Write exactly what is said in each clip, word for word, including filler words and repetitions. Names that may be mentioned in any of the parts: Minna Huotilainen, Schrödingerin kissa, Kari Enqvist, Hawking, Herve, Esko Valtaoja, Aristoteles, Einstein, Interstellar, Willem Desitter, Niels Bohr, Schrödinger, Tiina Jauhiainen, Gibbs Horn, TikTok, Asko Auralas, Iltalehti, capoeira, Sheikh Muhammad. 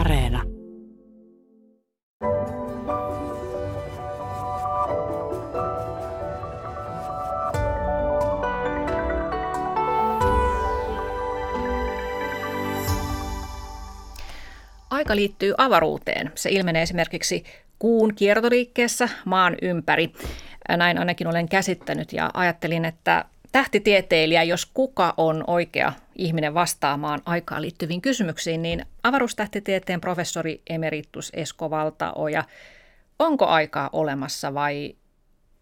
Areena. Aika liittyy avaruuteen. Se ilmenee esimerkiksi kuun kiertoliikkeessä maan ympäri. Näin ainakin olen käsittänyt ja ajattelin, että tähtitieteilijä, jos kuka on oikea ihminen vastaamaan aikaan liittyviin kysymyksiin, niin avaruustähtitieteen professori emeritus Esko Valtaoja, onko aikaa olemassa vai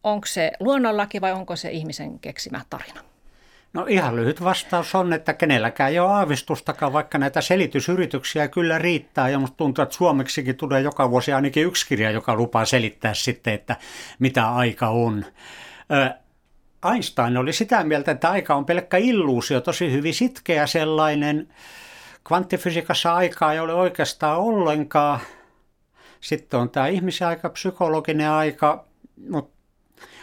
onko se luonnollakin vai onko se ihmisen keksimä tarina? No ihan lyhyt vastaus on, että kenelläkään ei ole aavistustakaan, vaikka näitä selitysyrityksiä kyllä riittää. Ja musta tuntuu, että suomeksikin tulee joka vuosi ainakin yksi kirja, joka lupaa selittää sitten, että mitä aika on. Einstein oli sitä mieltä, että aika on pelkkä illuusio, tosi hyvin sitkeä sellainen. Kvanttifysiikassa aikaa ei ole oikeastaan ollenkaan. Sitten on tämä ihmisen aika, psykologinen aika, mutta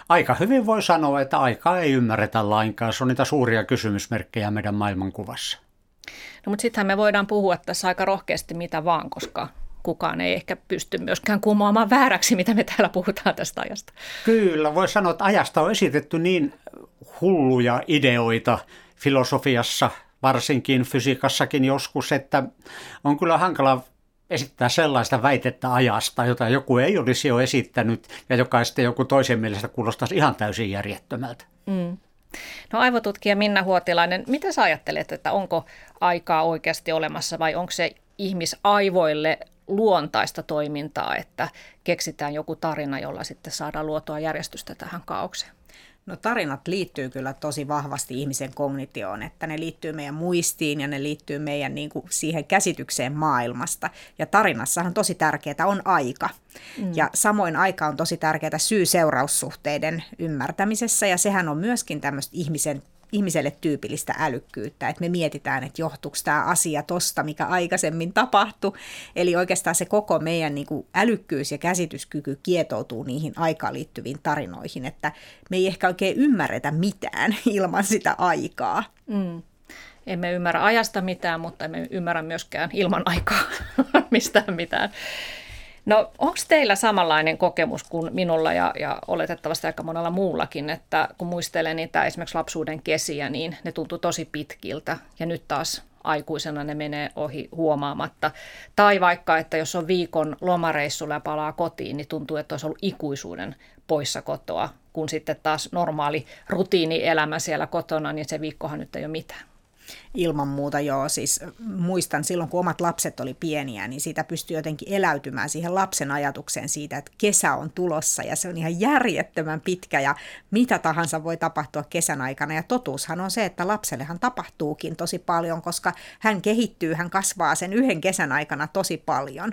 aika hyvin voi sanoa, että aikaa ei ymmärretä lainkaan. Se on niitä suuria kysymysmerkkejä meidän maailmankuvassa. No mutta sittenhän me voidaan puhua tässä aika rohkeasti mitä vaan, koska kukaan ei ehkä pysty myöskään kumoamaan vääräksi, mitä me täällä puhutaan tästä ajasta. Kyllä, voi sanoa, että ajasta on esitetty niin hulluja ideoita filosofiassa, varsinkin fysiikassakin joskus, että on kyllä hankala esittää sellaista väitettä ajasta, jota joku ei olisi jo esittänyt ja joka sitten joku toisen mielestä kuulostaisi ihan täysin järjettömältä. Mm. No aivotutkija Minna Huotilainen, mitä sä ajattelet, että onko aikaa oikeasti olemassa vai onko se ihmisaivoille luontaista toimintaa, että keksitään joku tarina, jolla sitten saadaan luotua järjestystä tähän kaaukseen? No tarinat liittyy kyllä tosi vahvasti ihmisen kognitioon, että ne liittyy meidän muistiin ja ne liittyy meidän niin kuin siihen käsitykseen maailmasta. Ja tarinassahan tosi tärkeää on aika. Mm. Ja samoin aika on tosi tärkeää syy-seuraussuhteiden ymmärtämisessä ja sehän on myöskin tämmöistä ihmisen ihmiselle tyypillistä älykkyyttä, että me mietitään, että johtuuko tämä asia tosta, mikä aikaisemmin tapahtui. Eli oikeastaan se koko meidän niin kuin älykkyys ja käsityskyky kietoutuu niihin aikaan liittyviin tarinoihin, että me ei ehkä oikein ymmärretä mitään ilman sitä aikaa. Mm. Emme ymmärrä ajasta mitään, mutta emme ymmärrä myöskään ilman aikaa mistään mitään. No onko teillä samanlainen kokemus kuin minulla ja, ja oletettavasti aika monella muullakin, että kun muistelen niitä esimerkiksi lapsuuden kesiä, niin ne tuntuu tosi pitkiltä ja nyt taas aikuisena ne menee ohi huomaamatta. Tai vaikka, että jos on viikon lomareissulla ja palaa kotiin, niin tuntuu, että olisi ollut ikuisuuden poissa kotoa, kun sitten taas normaali rutiinielämä siellä kotona, niin se viikkohan nyt ei ole mitään. Ilman muuta joo, siis muistan silloin kun omat lapset oli pieniä, niin siitä pystyi jotenkin eläytymään siihen lapsen ajatukseen siitä, että kesä on tulossa ja se on ihan järjettömän pitkä ja mitä tahansa voi tapahtua kesän aikana. Ja totuushan on se, että lapsellehan tapahtuukin tosi paljon, koska hän kehittyy, hän kasvaa sen yhden kesän aikana tosi paljon.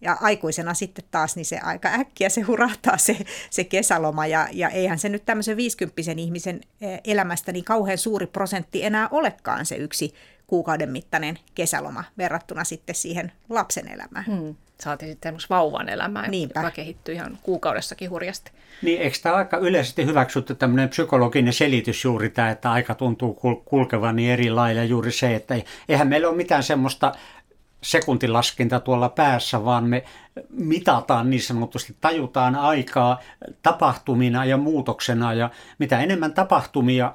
Ja aikuisena sitten taas niin se aika äkkiä se hurahtaa se, se kesäloma ja, ja eihän se nyt tämmöisen viisikymppisen ihmisen elämästä niin kauhean suuri prosentti enää olekaan se yksi kuukauden mittainen kesäloma verrattuna sitten siihen lapsen elämään. Hmm. Saatiin sitten esimerkiksi vauvan elämään, niinpä, joka kehittyy ihan kuukaudessakin hurjasti. Niin, eikö tämä aika yleisesti hyväksytty tämmöinen psykologinen selitys juuri tämä, että aika tuntuu kul- kulkevan niin eri lailla juuri se, että eihän meillä ole mitään semmoista sekuntilaskinta tuolla päässä, vaan me mitataan niin sanotusti, tajutaan aikaa tapahtumina ja muutoksena ja mitä enemmän tapahtumia,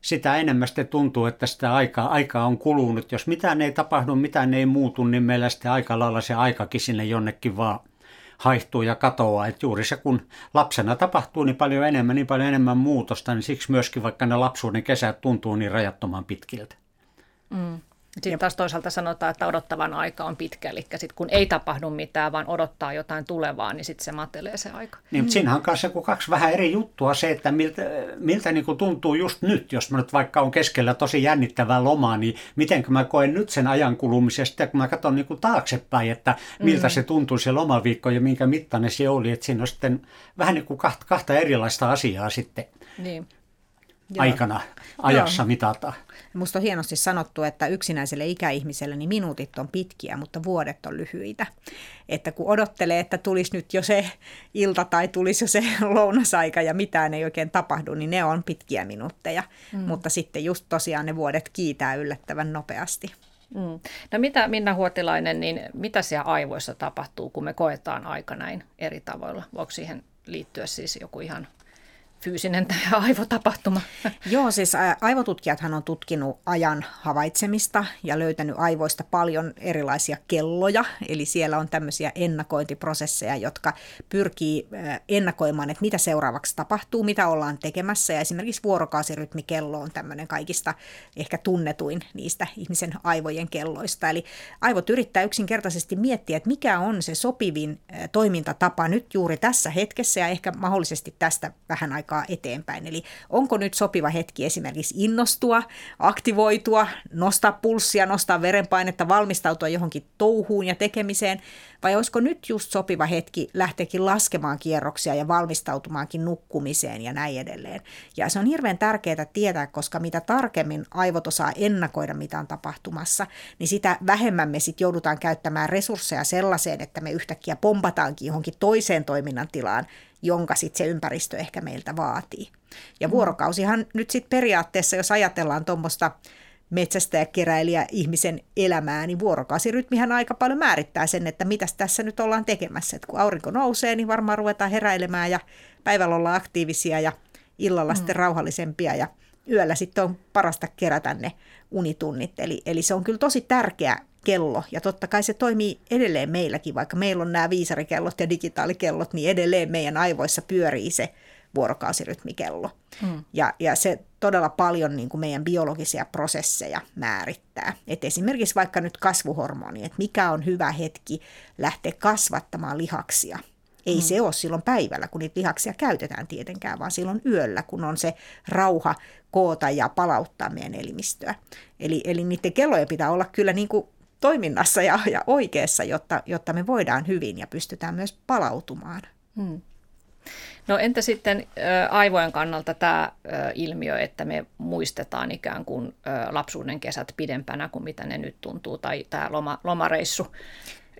sitä enemmän sitten tuntuu, että sitä aikaa, aikaa on kulunut. Jos mitään ei tapahdu, mitään ei muutu, niin meillä sitten aika lailla se aikakin sinne jonnekin vaan haihtuu ja katoaa. Et juuri se, kun lapsena tapahtuu niin paljon enemmän, niin paljon enemmän muutosta, niin siksi myöskin vaikka ne lapsuuden kesät tuntuu niin rajattoman pitkiltä. Mm. Sitten taas toisaalta sanotaan, että odottavan aika on pitkä, eli sit kun ei tapahdu mitään, vaan odottaa jotain tulevaa, niin sitten se matelee se aika. Niin, mutta siinähän on kanssa kaksi vähän eri juttua se, että miltä, miltä niin kuin tuntuu just nyt, jos mä nyt vaikka on keskellä tosi jännittävää lomaa, niin miten mä koen nyt sen ajan kulumisen, ja sitten kun mä katson niin kuin taaksepäin, että miltä mm. se tuntuu se lomaviikko ja minkä mittainen se oli, että siinä on sitten vähän niin kuin kahta, kahta erilaista asiaa sitten. Niin. Joo. Aikana, ajassa mitataan. Musta on hienosti sanottu, että yksinäiselle ikäihmiselle niin minuutit on pitkiä, mutta vuodet on lyhyitä. Että kun odottelee, että tulisi nyt jo se ilta tai tulisi jo se lounasaika ja mitään ei oikein tapahdu, niin ne on pitkiä minuutteja. Mm. Mutta sitten just tosiaan ne vuodet kiitää yllättävän nopeasti. Mm. No mitä, Minna Huotilainen, niin mitä siellä aivoissa tapahtuu, kun me koetaan aika näin eri tavoilla? Voiko siihen liittyä siis joku ihan fyysinen tai aivotapahtuma? Joo, siis aivotutkijathan on tutkinut ajan havaitsemista ja löytänyt aivoista paljon erilaisia kelloja. Eli siellä on tämmöisiä ennakointiprosesseja, jotka pyrkii ennakoimaan, että mitä seuraavaksi tapahtuu, mitä ollaan tekemässä. Ja esimerkiksi vuorokausirytmikello on tämmöinen kaikista ehkä tunnetuin niistä ihmisen aivojen kelloista. Eli aivot yrittää yksinkertaisesti miettiä, että mikä on se sopivin toimintatapa nyt juuri tässä hetkessä ja ehkä mahdollisesti tästä vähän aikaa eteenpäin. Eli onko nyt sopiva hetki esimerkiksi innostua, aktivoitua, nostaa pulssia, nostaa verenpainetta, valmistautua johonkin touhuun ja tekemiseen, vai olisiko nyt just sopiva hetki lähteäkin laskemaan kierroksia ja valmistautumaankin nukkumiseen ja näin edelleen. Ja se on hirveän tärkeää tietää, koska mitä tarkemmin aivot osaa ennakoida, mitä on tapahtumassa, niin sitä vähemmän me sitten joudutaan käyttämään resursseja sellaiseen, että me yhtäkkiä pompataankin johonkin toiseen toiminnan tilaan, jonka sitten se ympäristö ehkä meiltä vaatii. Ja vuorokausihan nyt sitten periaatteessa, jos ajatellaan tuommoista metsästäjäkeräilijä-ihmisen elämää, niin vuorokausirytmihän aika paljon määrittää sen, että mitäs tässä nyt ollaan tekemässä. Et kun aurinko nousee, niin varmaan ruvetaan heräilemään ja päivällä ollaan aktiivisia ja illalla mm. sitten rauhallisempia ja yöllä sitten on parasta kerätä ne unitunnit. Eli, eli se on kyllä tosi tärkeä kello. Ja totta kai se toimii edelleen meilläkin, vaikka meillä on nämä viisarikellot ja digitaalikellot, niin edelleen meidän aivoissa pyörii se vuorokausirytmikello. Mm. Ja, ja se todella paljon niin kuin meidän biologisia prosesseja määrittää. Et esimerkiksi vaikka nyt kasvuhormoni, että mikä on hyvä hetki lähteä kasvattamaan lihaksia. Ei mm. se ole silloin päivällä, kun niitä lihaksia käytetään tietenkään, vaan silloin yöllä, kun on se rauha koota ja palauttaa meidän elimistöä. Eli, eli niiden kellojen pitää olla kyllä niin kuin toiminnassa ja, ja oikeassa, jotta, jotta me voidaan hyvin ja pystytään myös palautumaan. Hmm. No entä sitten aivojen kannalta tämä ilmiö, että me muistetaan ikään kuin lapsuuden kesät pidempänä kuin mitä ne nyt tuntuu, tai tämä loma, lomareissu?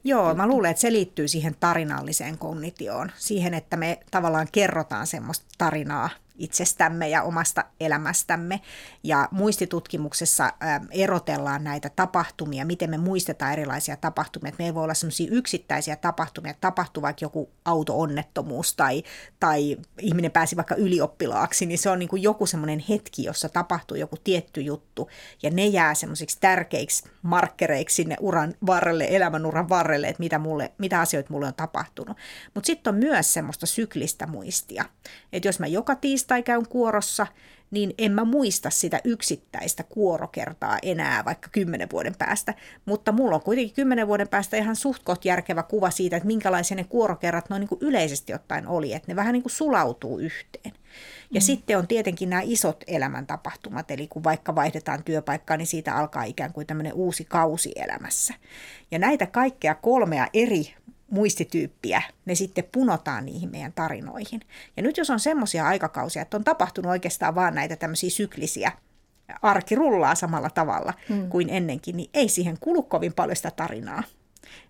Joo, mä luulen, että se liittyy siihen tarinalliseen kognitioon, siihen, että me tavallaan kerrotaan semmoista tarinaa itsestämme ja omasta elämästämme. Ja muistitutkimuksessa erotellaan näitä tapahtumia, miten me muistetaan erilaisia tapahtumia. Että meillä voi olla sellaisia yksittäisiä tapahtumia, että tapahtui vaikka joku auto-onnettomuus tai, tai ihminen pääsi vaikka ylioppilaaksi, niin se on niin kuin joku semmoinen hetki, jossa tapahtuu joku tietty juttu. Ja ne jää semmoisiksi tärkeiksi markkereiksi sinne uran varrelle, elämänuran varrelle, että mitä, mulle, mitä asioita mulle on tapahtunut. Mutta sitten on myös semmoista syklistä muistia. Että jos mä joka tiistai tai käyn kuorossa, niin en mä muista sitä yksittäistä kuorokertaa enää vaikka kymmenen vuoden päästä. Mutta mulla on kuitenkin kymmenen vuoden päästä ihan suht koht järkevä kuva siitä, että minkälaisia ne kuorokerrat noin niin kuin yleisesti ottaen oli, että ne vähän niin kuin sulautuu yhteen. Ja mm. sitten on tietenkin nämä isot elämäntapahtumat, eli kun vaikka vaihdetaan työpaikkaa, niin siitä alkaa ikään kuin tämmöinen uusi kausi elämässä. Ja näitä kaikkea kolmea eri muistityyppiä, ne sitten punotaan niihin meidän tarinoihin. Ja nyt jos on semmoisia aikakausia, että on tapahtunut oikeastaan vaan näitä tämmöisiä syklisiä, arki rullaa samalla tavalla mm. kuin ennenkin, niin ei siihen kulu kovin paljon sitä tarinaa.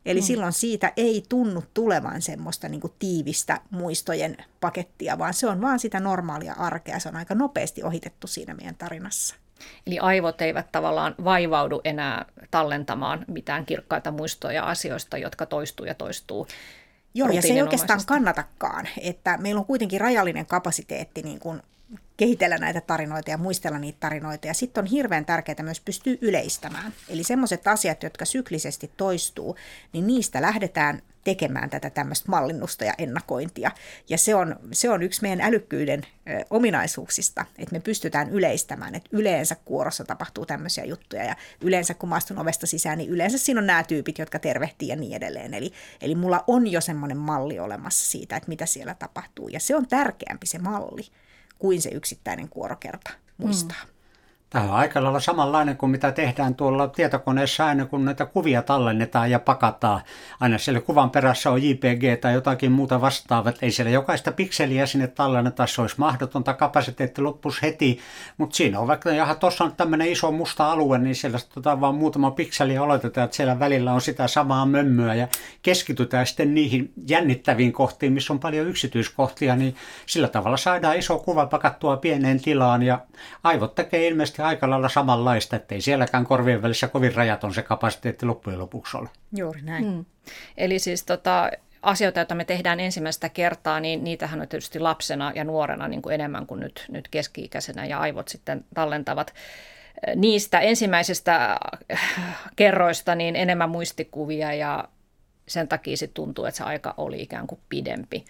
Eli mm. silloin siitä ei tunnu tulevan semmoista niin kuin tiivistä muistojen pakettia, vaan se on vaan sitä normaalia arkea. Se on aika nopeasti ohitettu siinä meidän tarinassa. Eli aivot eivät tavallaan vaivaudu enää tallentamaan mitään kirkkaita muistoja asioista, jotka toistuu ja toistuu. Joo, ja se ei oikeastaan kannatakaan, että meillä on kuitenkin rajallinen kapasiteetti niin kuin kehitellä näitä tarinoita ja muistella niitä tarinoita. Ja sitten on hirveän tärkeää myös pystyä yleistämään. Eli semmoiset asiat, jotka syklisesti toistuu, niin niistä lähdetään tekemään tätä tämmöistä mallinnusta ja ennakointia. Ja se on, se on yksi meidän älykkyyden ö, ominaisuuksista, että me pystytään yleistämään, että yleensä kuorossa tapahtuu tämmöisiä juttuja ja yleensä kun mä astun ovesta sisään, niin yleensä siinä on nämä tyypit, jotka tervehtii ja niin edelleen. Eli, eli mulla on jo semmoinen malli olemassa siitä, että mitä siellä tapahtuu. Ja se on tärkeämpi se malli kuin se yksittäinen kuorokerta muistaa. Mm. Tämä on aika lailla samanlainen kuin mitä tehdään tuolla tietokoneessa aina, kun näitä kuvia tallennetaan ja pakataan. Aina siellä kuvan perässä on J P G tai jotakin muuta vastaavaa. Ei siellä jokaista pikseliä sinne tallenneta, se olisi mahdotonta, kapasiteetti loppus heti. Mutta siinä on vaikka, jaha, tuossa on tämmöinen iso musta alue, niin siellä tota, vaan muutama pikseli oletetaan, että siellä välillä on sitä samaa mömmöä. Ja keskitytään sitten niihin jännittäviin kohtiin, missä on paljon yksityiskohtia, niin sillä tavalla saadaan iso kuva pakattua pieneen tilaan ja aivot tekee ilmeisesti ehkä aika lailla samanlaista, ettei sielläkään korvien välissä kovin rajaton se kapasiteetti loppujen lopuksi ole. Juuri näin. Mm. Eli siis tota, asioita, joita me tehdään ensimmäistä kertaa, niin niitähän on tietysti lapsena ja nuorena niin kuin enemmän kuin nyt, nyt keski-ikäisenä, ja aivot sitten tallentavat niistä ensimmäisistä kerroista niin enemmän muistikuvia, ja sen takia sit tuntuu, että se aika oli ikään kuin pidempi.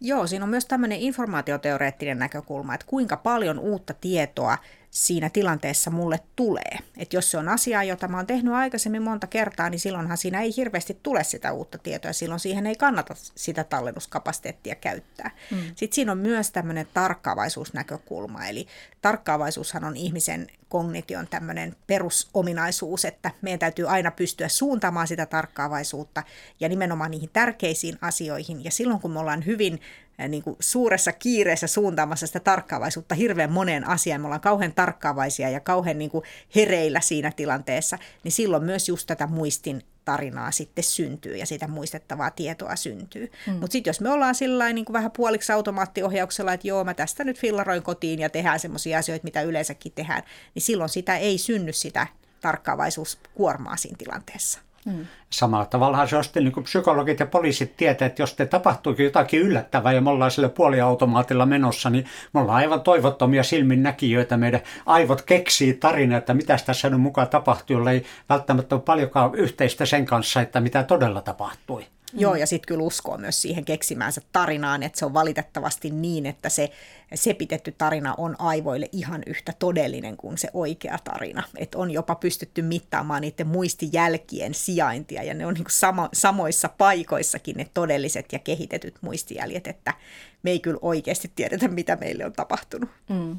Joo, siinä on myös tämmöinen informaatioteoreettinen näkökulma, että kuinka paljon uutta tietoa siinä tilanteessa mulle tulee. Että jos se on asia, jota mä oon tehnyt aikaisemmin monta kertaa, niin silloinhan siinä ei hirveästi tule sitä uutta tietoa, ja silloin siihen ei kannata sitä tallennuskapasiteettia käyttää. Mm. Sitten siinä on myös tämmöinen tarkkaavaisuusnäkökulma, eli tarkkaavaisuushan on ihmisen kognition tämmöinen perusominaisuus, että meidän täytyy aina pystyä suuntaamaan sitä tarkkaavaisuutta ja nimenomaan niihin tärkeisiin asioihin, ja silloin kun me ollaan hyvin niin kuin suuressa kiireessä suuntaamassa sitä tarkkaavaisuutta hirveän moneen asiaan, me ollaan kauhean tarkkaavaisia ja kauhean niin kuin hereillä siinä tilanteessa, niin silloin myös just tätä muistin tarinaa sitten syntyy ja sitä muistettavaa tietoa syntyy. Mm. Mutta sitten jos me ollaan sillain niin kuin vähän puoliksi automaattiohjauksella, että joo, mä tästä nyt fillaroin kotiin ja tehdään semmoisia asioita, mitä yleensäkin tehdään, niin silloin sitä ei synny sitä tarkkaavaisuuskuormaa siinä tilanteessa. Mm. Samalla tavallahan se on sitten, niin kuin psykologit ja poliisit tietää, että jos te tapahtuukin jotakin yllättävää ja me ollaan sille puoliautomaatilla menossa, niin me ollaan aivan toivottomia silminnäkijöitä. Meidän aivot keksii tarina, että mitä tässä nyt mukaan tapahtui, jolla ei välttämättä ole paljonkaan yhteistä sen kanssa, että mitä todella tapahtui. Mm. Joo, ja sitten kyllä uskoo myös siihen keksimäänsä tarinaan, että se on valitettavasti niin, että se sepitetty tarina on aivoille ihan yhtä todellinen kuin se oikea tarina. Että on jopa pystytty mittaamaan niiden muistijälkien sijaintia, ja ne on niin kuin samo, samoissa paikoissakin ne todelliset ja kehitetyt muistijäljet, että me ei kyllä oikeasti tiedetä, mitä meille on tapahtunut. Mm.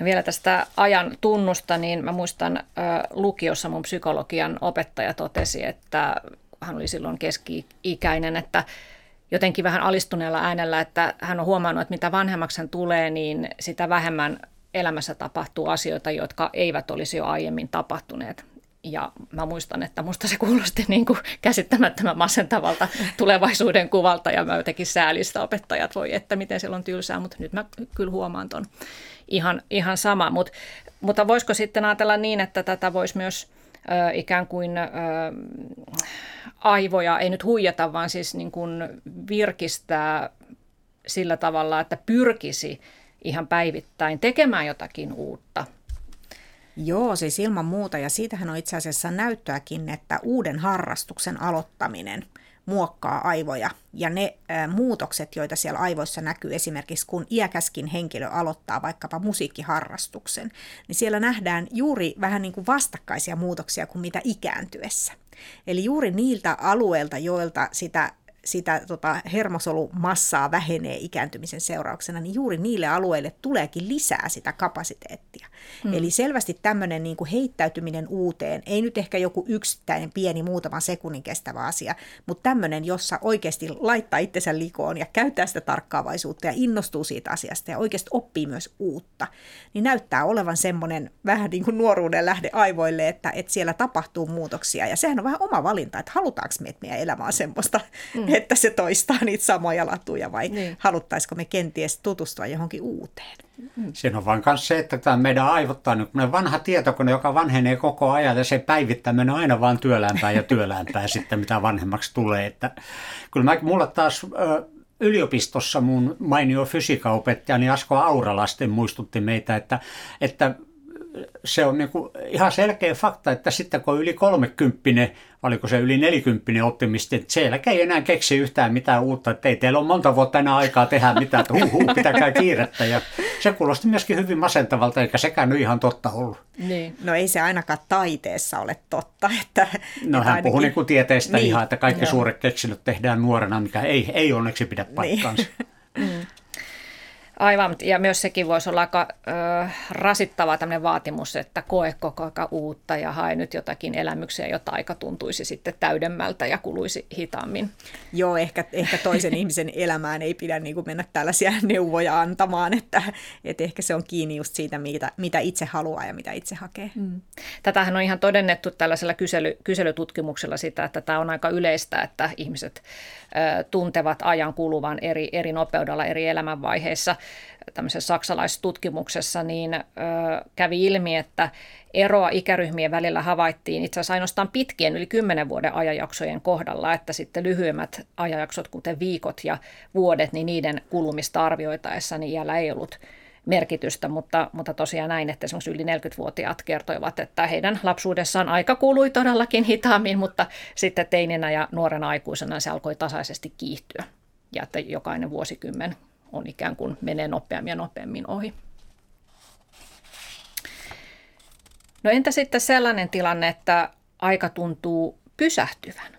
No vielä tästä ajan tunnusta, niin mä muistan lukiossa mun psykologian opettaja totesi, että hän oli silloin keski-ikäinen, että jotenkin vähän alistuneella äänellä, että hän on huomannut, että mitä vanhemmaksi hän tulee, niin sitä vähemmän elämässä tapahtuu asioita, jotka eivät olisi jo aiemmin tapahtuneet. Ja mä muistan, että musta se kuulosti niin kuin käsittämättömän masentavalta tulevaisuuden kuvalta, ja mä jotenkin säälistä opettajat, voi että miten siellä on tylsää, mutta nyt mä kyllä huomaan ton ihan, ihan sama. Mut, mutta voisiko sitten ajatella niin, että tätä voisi myös ikään kuin ä, aivoja ei nyt huijata, vaan siis niin kuin virkistää sillä tavalla, että pyrkisi ihan päivittäin tekemään jotakin uutta. Joo, siis ilman muuta. Ja siitähän on itse asiassa näyttöäkin, että uuden harrastuksen aloittaminen muokkaa aivoja. Ja ne ä, muutokset, joita siellä aivoissa näkyy, esimerkiksi kun iäkäskin henkilö aloittaa vaikkapa musiikkiharrastuksen, niin siellä nähdään juuri vähän niin kuin vastakkaisia muutoksia kuin mitä ikääntyessä. Eli juuri niiltä alueilta, joilta sitä, sitä tota, hermosolumassaa vähenee ikääntymisen seurauksena, niin juuri niille alueille tuleekin lisää sitä kapasiteettia. Mm. Eli selvästi tämmöinen niin kuin heittäytyminen uuteen, ei nyt ehkä joku yksittäinen pieni muutaman sekunnin kestävä asia, mutta tämmöinen, jossa oikeasti laittaa itsensä likoon ja käyttää sitä tarkkaavaisuutta ja innostuu siitä asiasta ja oikeasti oppii myös uutta, niin näyttää olevan semmoinen vähän niin kuin nuoruuden lähde aivoille, että, että siellä tapahtuu muutoksia. Ja sehän on vähän oma valinta, että halutaanko me, että meidän elämä on semmoista, mm. että se toistaa niitä samoja latuja, vai niin haluttaisiko me kenties tutustua johonkin uuteen. Mm. Siinä on vain myös se, että tämä meidän aivottaa nyt vanha tietokone, joka vanhenee koko ajan, ja se päivittäminen on aina vaan työlämpää ja työlämpää sitten, mitä vanhemmaksi tulee. Että, kyllä mä, mulla taas yliopistossa mun mainio fysiikaopettajani Asko Auralasten muistutti meitä, että, että se on niin kuin ihan selkeä fakta, että sitten kun yli kolmekymppinen, oliko se yli nelikymppinen optimisti, että siellä ei enää keksi yhtään mitään uutta, että ei teillä ole monta vuotta enää aikaa tehdä mitään, että huh, huh, pitäkää kiirettä. Ja se kuulosti myöskin hyvin masentavalta, eikä sekään nyt ihan totta ollut. Niin. No ei se ainakaan taiteessa ole totta. Että, no hän ainakin puhuu niin kuin tieteestä niin ihan, että kaikki no. suuret keksinnöt tehdään nuorena, mikä ei, ei onneksi pidä paikkaansa. Niin. Aivan, ja myös sekin voisi olla aika ö, rasittava tämmöinen vaatimus, että koe koko ajan uutta ja hae nyt jotakin elämyksiä, jota aika tuntuisi sitten täydemmältä ja kuluisi hitaammin. Joo, ehkä, ehkä toisen ihmisen elämään ei pidä niin kuin mennä tällaisia neuvoja antamaan, että, että ehkä se on kiinni just siitä, mitä, mitä itse haluaa ja mitä itse hakee. Mm. Tätähän on ihan todennettu tällaisella kysely, kyselytutkimuksella sitä, että tämä on aika yleistä, että ihmiset ö, tuntevat ajan kuluvan eri, eri nopeudella eri elämänvaiheissa. tämmöisessä saksalaistutkimuksessa, niin ö, kävi ilmi, että eroa ikäryhmien välillä havaittiin itse asiassa ainoastaan pitkien yli kymmenen vuoden ajanjaksojen kohdalla, että sitten lyhyemmät ajanjaksot, kuten viikot ja vuodet, niin niiden kulumista arvioitaessa niin iällä ei ollut merkitystä, mutta, mutta tosiaan näin, että esimerkiksi yli neljäkymmentävuotiaat kertoivat, että heidän lapsuudessaan aika kului todellakin hitaammin, mutta sitten teininä ja nuorena aikuisena se alkoi tasaisesti kiihtyä ja että jokainen vuosikymmen on ikään kuin menee nopeammin ja nopeammin ohi. No entä sitten sellainen tilanne, että aika tuntuu pysähtyvän?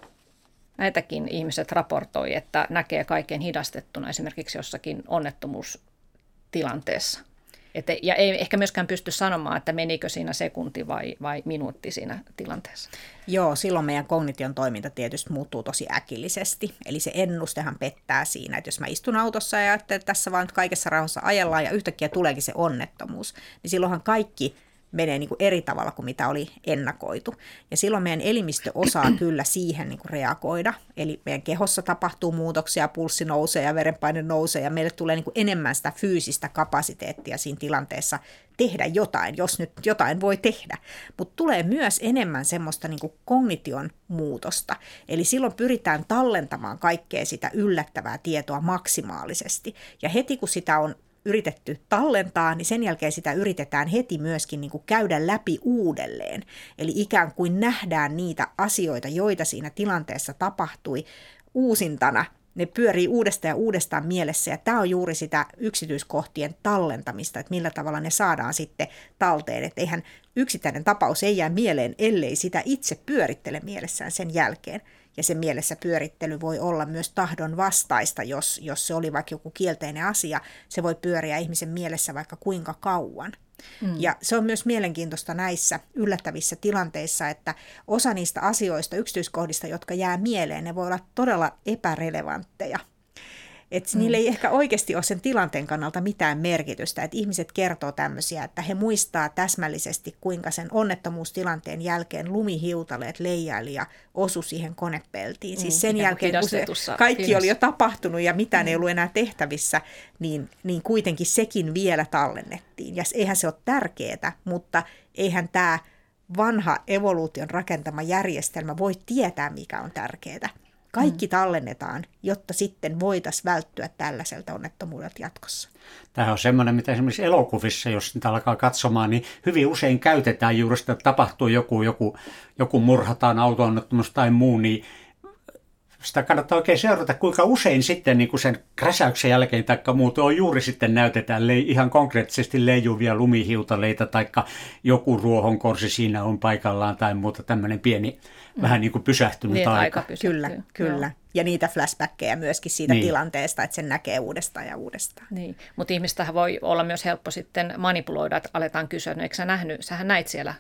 Näitäkin ihmiset raportoi, että näkee kaiken hidastettuna esimerkiksi jossakin onnettomuustilanteessa. Et, ja ei ehkä myöskään pysty sanomaan, että menikö siinä sekunti vai, vai minuutti siinä tilanteessa. Joo, silloin meidän kognition toiminta tietysti muuttuu tosi äkillisesti. Eli se ennustehan pettää siinä, että jos mä istun autossa ja ajattelen, että tässä vaan kaikessa rauhassa ajellaan ja yhtäkkiä tuleekin se onnettomuus, niin silloinhan kaikki menee niin kuin eri tavalla kuin mitä oli ennakoitu. Ja silloin meidän elimistö osaa kyllä siihen niin kuin reagoida. Eli meidän kehossa tapahtuu muutoksia, pulssi nousee ja verenpaine nousee ja meille tulee niin kuin enemmän sitä fyysistä kapasiteettia siinä tilanteessa tehdä jotain, jos nyt jotain voi tehdä. Mutta tulee myös enemmän semmoista niin kuin kognition muutosta. Eli silloin pyritään tallentamaan kaikkea sitä yllättävää tietoa maksimaalisesti. Ja heti kun sitä on yritetty tallentaa, niin sen jälkeen sitä yritetään heti myöskin niin kuin käydä läpi uudelleen. Eli ikään kuin nähdään niitä asioita, joita siinä tilanteessa tapahtui uusintana. Ne pyörii uudestaan ja uudestaan mielessä, ja tämä on juuri sitä yksityiskohtien tallentamista, että millä tavalla ne saadaan sitten talteen. Että eihän yksittäinen tapaus ei jää mieleen, ellei sitä itse pyörittele mielessään sen jälkeen. Ja sen mielessä pyörittely voi olla myös tahdon vastaista, jos, jos se oli vaikka joku kielteinen asia. Se voi pyöriä ihmisen mielessä vaikka kuinka kauan. Mm. Ja se on myös mielenkiintoista näissä yllättävissä tilanteissa, että osa niistä asioista, yksityiskohdista, jotka jää mieleen, ne voi olla todella epärelevantteja. Että mm. niillä ei ehkä oikeasti ole sen tilanteen kannalta mitään merkitystä, että ihmiset kertoo tämmöisiä, että he muistaa täsmällisesti, kuinka sen onnettomuustilanteen jälkeen lumihiutaleet leijaili ja osui siihen konepeltiin. Mm, siis sen jälkeen, kun se kaikki hidas. oli jo tapahtunut ja mitään mm. ei ollut enää tehtävissä, niin, niin kuitenkin sekin vielä tallennettiin. Ja eihän se ole tärkeää, mutta eihän tämä vanha evoluution rakentama järjestelmä voi tietää, mikä on tärkeää. Kaikki tallennetaan, jotta sitten voitaisiin välttyä tällaiselta onnettomuudelta jatkossa. Tämä on semmoinen, mitä esimerkiksi elokuvissa, jos niitä alkaa katsomaan, niin hyvin usein käytetään juuri sitä, että tapahtuu joku, joku, joku murhataan, auto-onnettomuus tai muu, niin sitä kannattaa oikein seurata, kuinka usein sitten niin kuin sen kräsäyksen jälkeen tai muuta on juuri sitten näytetään le- ihan konkreettisesti leijuvia lumihiutaleita tai joku ruohonkorsi siinä on paikallaan tai muuta tämmöinen pieni, mm. vähän niin kuin pysähtynyt niin, aika. aika kyllä, kyllä. Joo. Ja niitä flashbackkejä myöskin siitä niin. tilanteesta, että sen näkee uudestaan ja uudestaan. Niin, mutta ihmistähän voi olla myös helppo sitten manipuloida, että aletaan kysyä, no eikö sä nähnyt, sähän näit siellä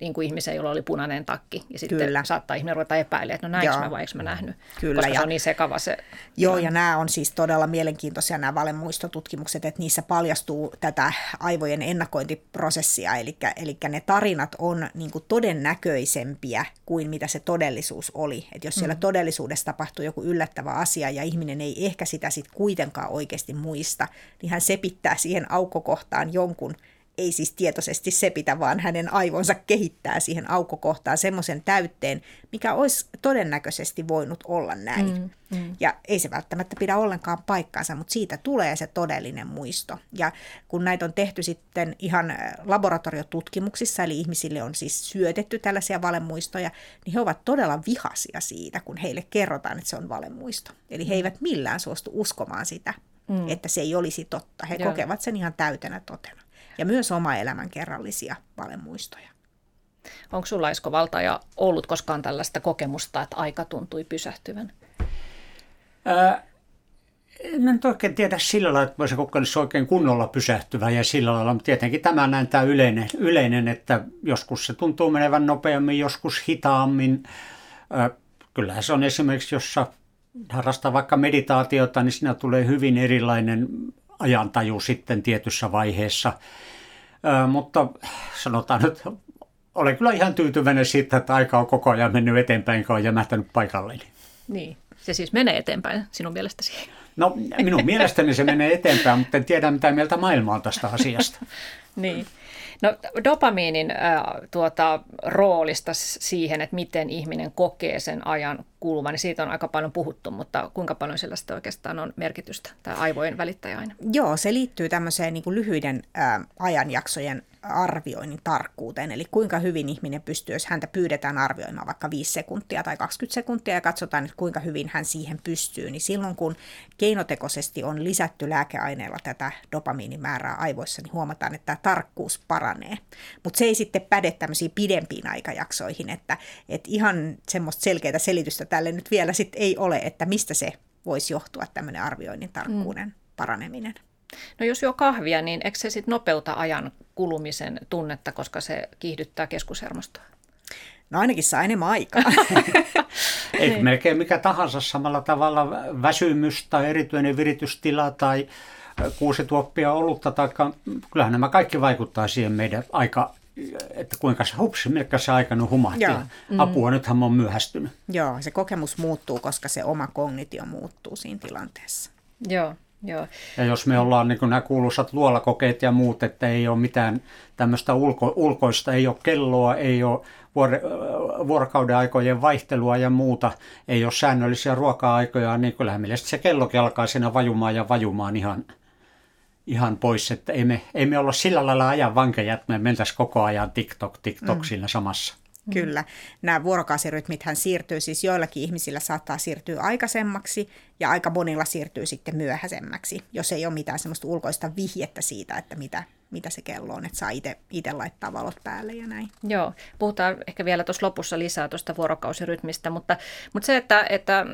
niin kuin ihmisen, jolla oli punainen takki. Ja sitten Kyllä. saattaa ihminen ruveta epäilemään, että no näinkö mä vai eikö mä nähnyt, Kyllä, koska ja, se on niin sekava se. Joo, ja nämä on siis todella mielenkiintoisia nämä valemuistotutkimukset, että niissä paljastuu tätä aivojen ennakointiprosessia, eli, eli ne tarinat on niin kuin todennäköisempiä kuin mitä se todellisuus oli. Että jos siellä mm-hmm. todellisuudessa tapahtuu joku yllättävä asia ja ihminen ei ehkä sitä sitten kuitenkaan oikeasti muista, niin hän sepittää siihen aukkokohtaan jonkun. Ei siis tietoisesti sepitä, vaan hänen aivonsa kehittää siihen aukkokohtaan semmoisen täytteen, mikä olisi todennäköisesti voinut olla näin. Mm, mm. Ja ei se välttämättä pidä ollenkaan paikkaansa, mutta siitä tulee se todellinen muisto. Ja kun näitä on tehty sitten ihan laboratoriotutkimuksissa, eli ihmisille on siis syötetty tällaisia valemuistoja, niin he ovat todella vihaisia siitä, kun heille kerrotaan, että se on valemuisto. Eli he eivät millään suostu uskomaan sitä, mm. että se ei olisi totta. He Joo. kokevat sen ihan täytenä totena. Ja myös oma elämän kerrallisia valemuistoja. Onko sulla, Esko Valtaoja, ollut koskaan tällaista kokemusta, että aika tuntui pysähtyvän? Ää, en oikein tiedä sillä lailla, että voisin kokeilla se oikein kunnolla pysähtyvä ja sillä lailla. Mutta tietenkin tämä näin tämä yleinen, yleinen, että joskus se tuntuu menevän nopeammin, joskus hitaammin. Ää, kyllähän se on esimerkiksi, jos harrastaa vaikka meditaatiota, niin siinä tulee hyvin erilainen ajantaju sitten tietyssä vaiheessa, Ö, mutta sanotaan nyt, olen kyllä ihan tyytyväinen siitä, että aika on koko ajan mennyt eteenpäin, kun on jämähtänyt paikalleen. Niin. Se siis menee eteenpäin sinun mielestäsi? No minun mielestäni se menee eteenpäin, mutta en tiedä mitä mieltä maailma on tästä asiasta. Niin. No dopamiinin äh, tuota, roolista siihen, että miten ihminen kokee sen ajan kuluvan, niin siitä on aika paljon puhuttu, mutta kuinka paljon sellaista oikeastaan on merkitystä, tämä aivojen välittäjäaine? Joo, se liittyy tämmöiseen niin kuin lyhyiden äh, ajanjaksojen arvioinnin tarkkuuteen, eli kuinka hyvin ihminen pystyy, jos häntä pyydetään arvioimaan vaikka viisi sekuntia tai kaksikymmentä sekuntia ja katsotaan, että kuinka hyvin hän siihen pystyy, niin silloin kun keinotekoisesti on lisätty lääkeaineella tätä dopamiinimäärää aivoissa, niin huomataan, että tämä tarkkuus paranee. Mutta se ei sitten päde tämmöisiin pidempiin aikajaksoihin, että et ihan semmoista selkeää selitystä tälle nyt vielä sit ei ole, että mistä se voisi johtua tämmöinen arvioinnin tarkkuuden mm. paraneminen. No jos juo kahvia, niin eikö se sit nopeuta ajan kulumisen tunnetta, koska se kiihdyttää keskushermostoa? No ainakin saa enemmän aikaa. Ei melkein mikä tahansa samalla tavalla väsymys tai erityinen viritystila tai kuusi tuoppia olutta. Taikka, kyllähän nämä kaikki vaikuttaa siihen meidän aika, että kuinka se hupsi, milkä se aika nyt humahti. Mm. Apua, nythän mä oon myöhästynyt. Joo, se kokemus muuttuu, koska se oma kognitio muuttuu siinä tilanteessa. Joo. Joo. Ja jos me ollaan niin kuin nämä kuuluisat luolakokeet ja muut, että ei ole mitään tämmöistä ulko, ulkoista, ei ole kelloa, ei ole vuor, vuorokauden aikojen vaihtelua ja muuta, ei ole säännöllisiä ruoka-aikoja, niin kyllähän mielestäni se kellokin alkaa siinä vajumaan ja vajumaan ihan, ihan pois. Että ei me, ei me olla sillä lailla ajan vankeja, että me mentäisiin koko ajan TikTok, TikTok mm. siinä samassa. Kyllä. Nämä vuorokausirytmithän siirtyy, siis joillakin ihmisillä saattaa siirtyä aikaisemmaksi ja aika monilla siirtyy sitten myöhäisemmäksi, jos ei ole mitään semmoista ulkoista vihjettä siitä, että mitä, mitä se kello on, että saa itse laittaa valot päälle ja näin. Joo, puhutaan ehkä vielä tuossa lopussa lisää tuosta vuorokausirytmistä, mutta, mutta se, että, että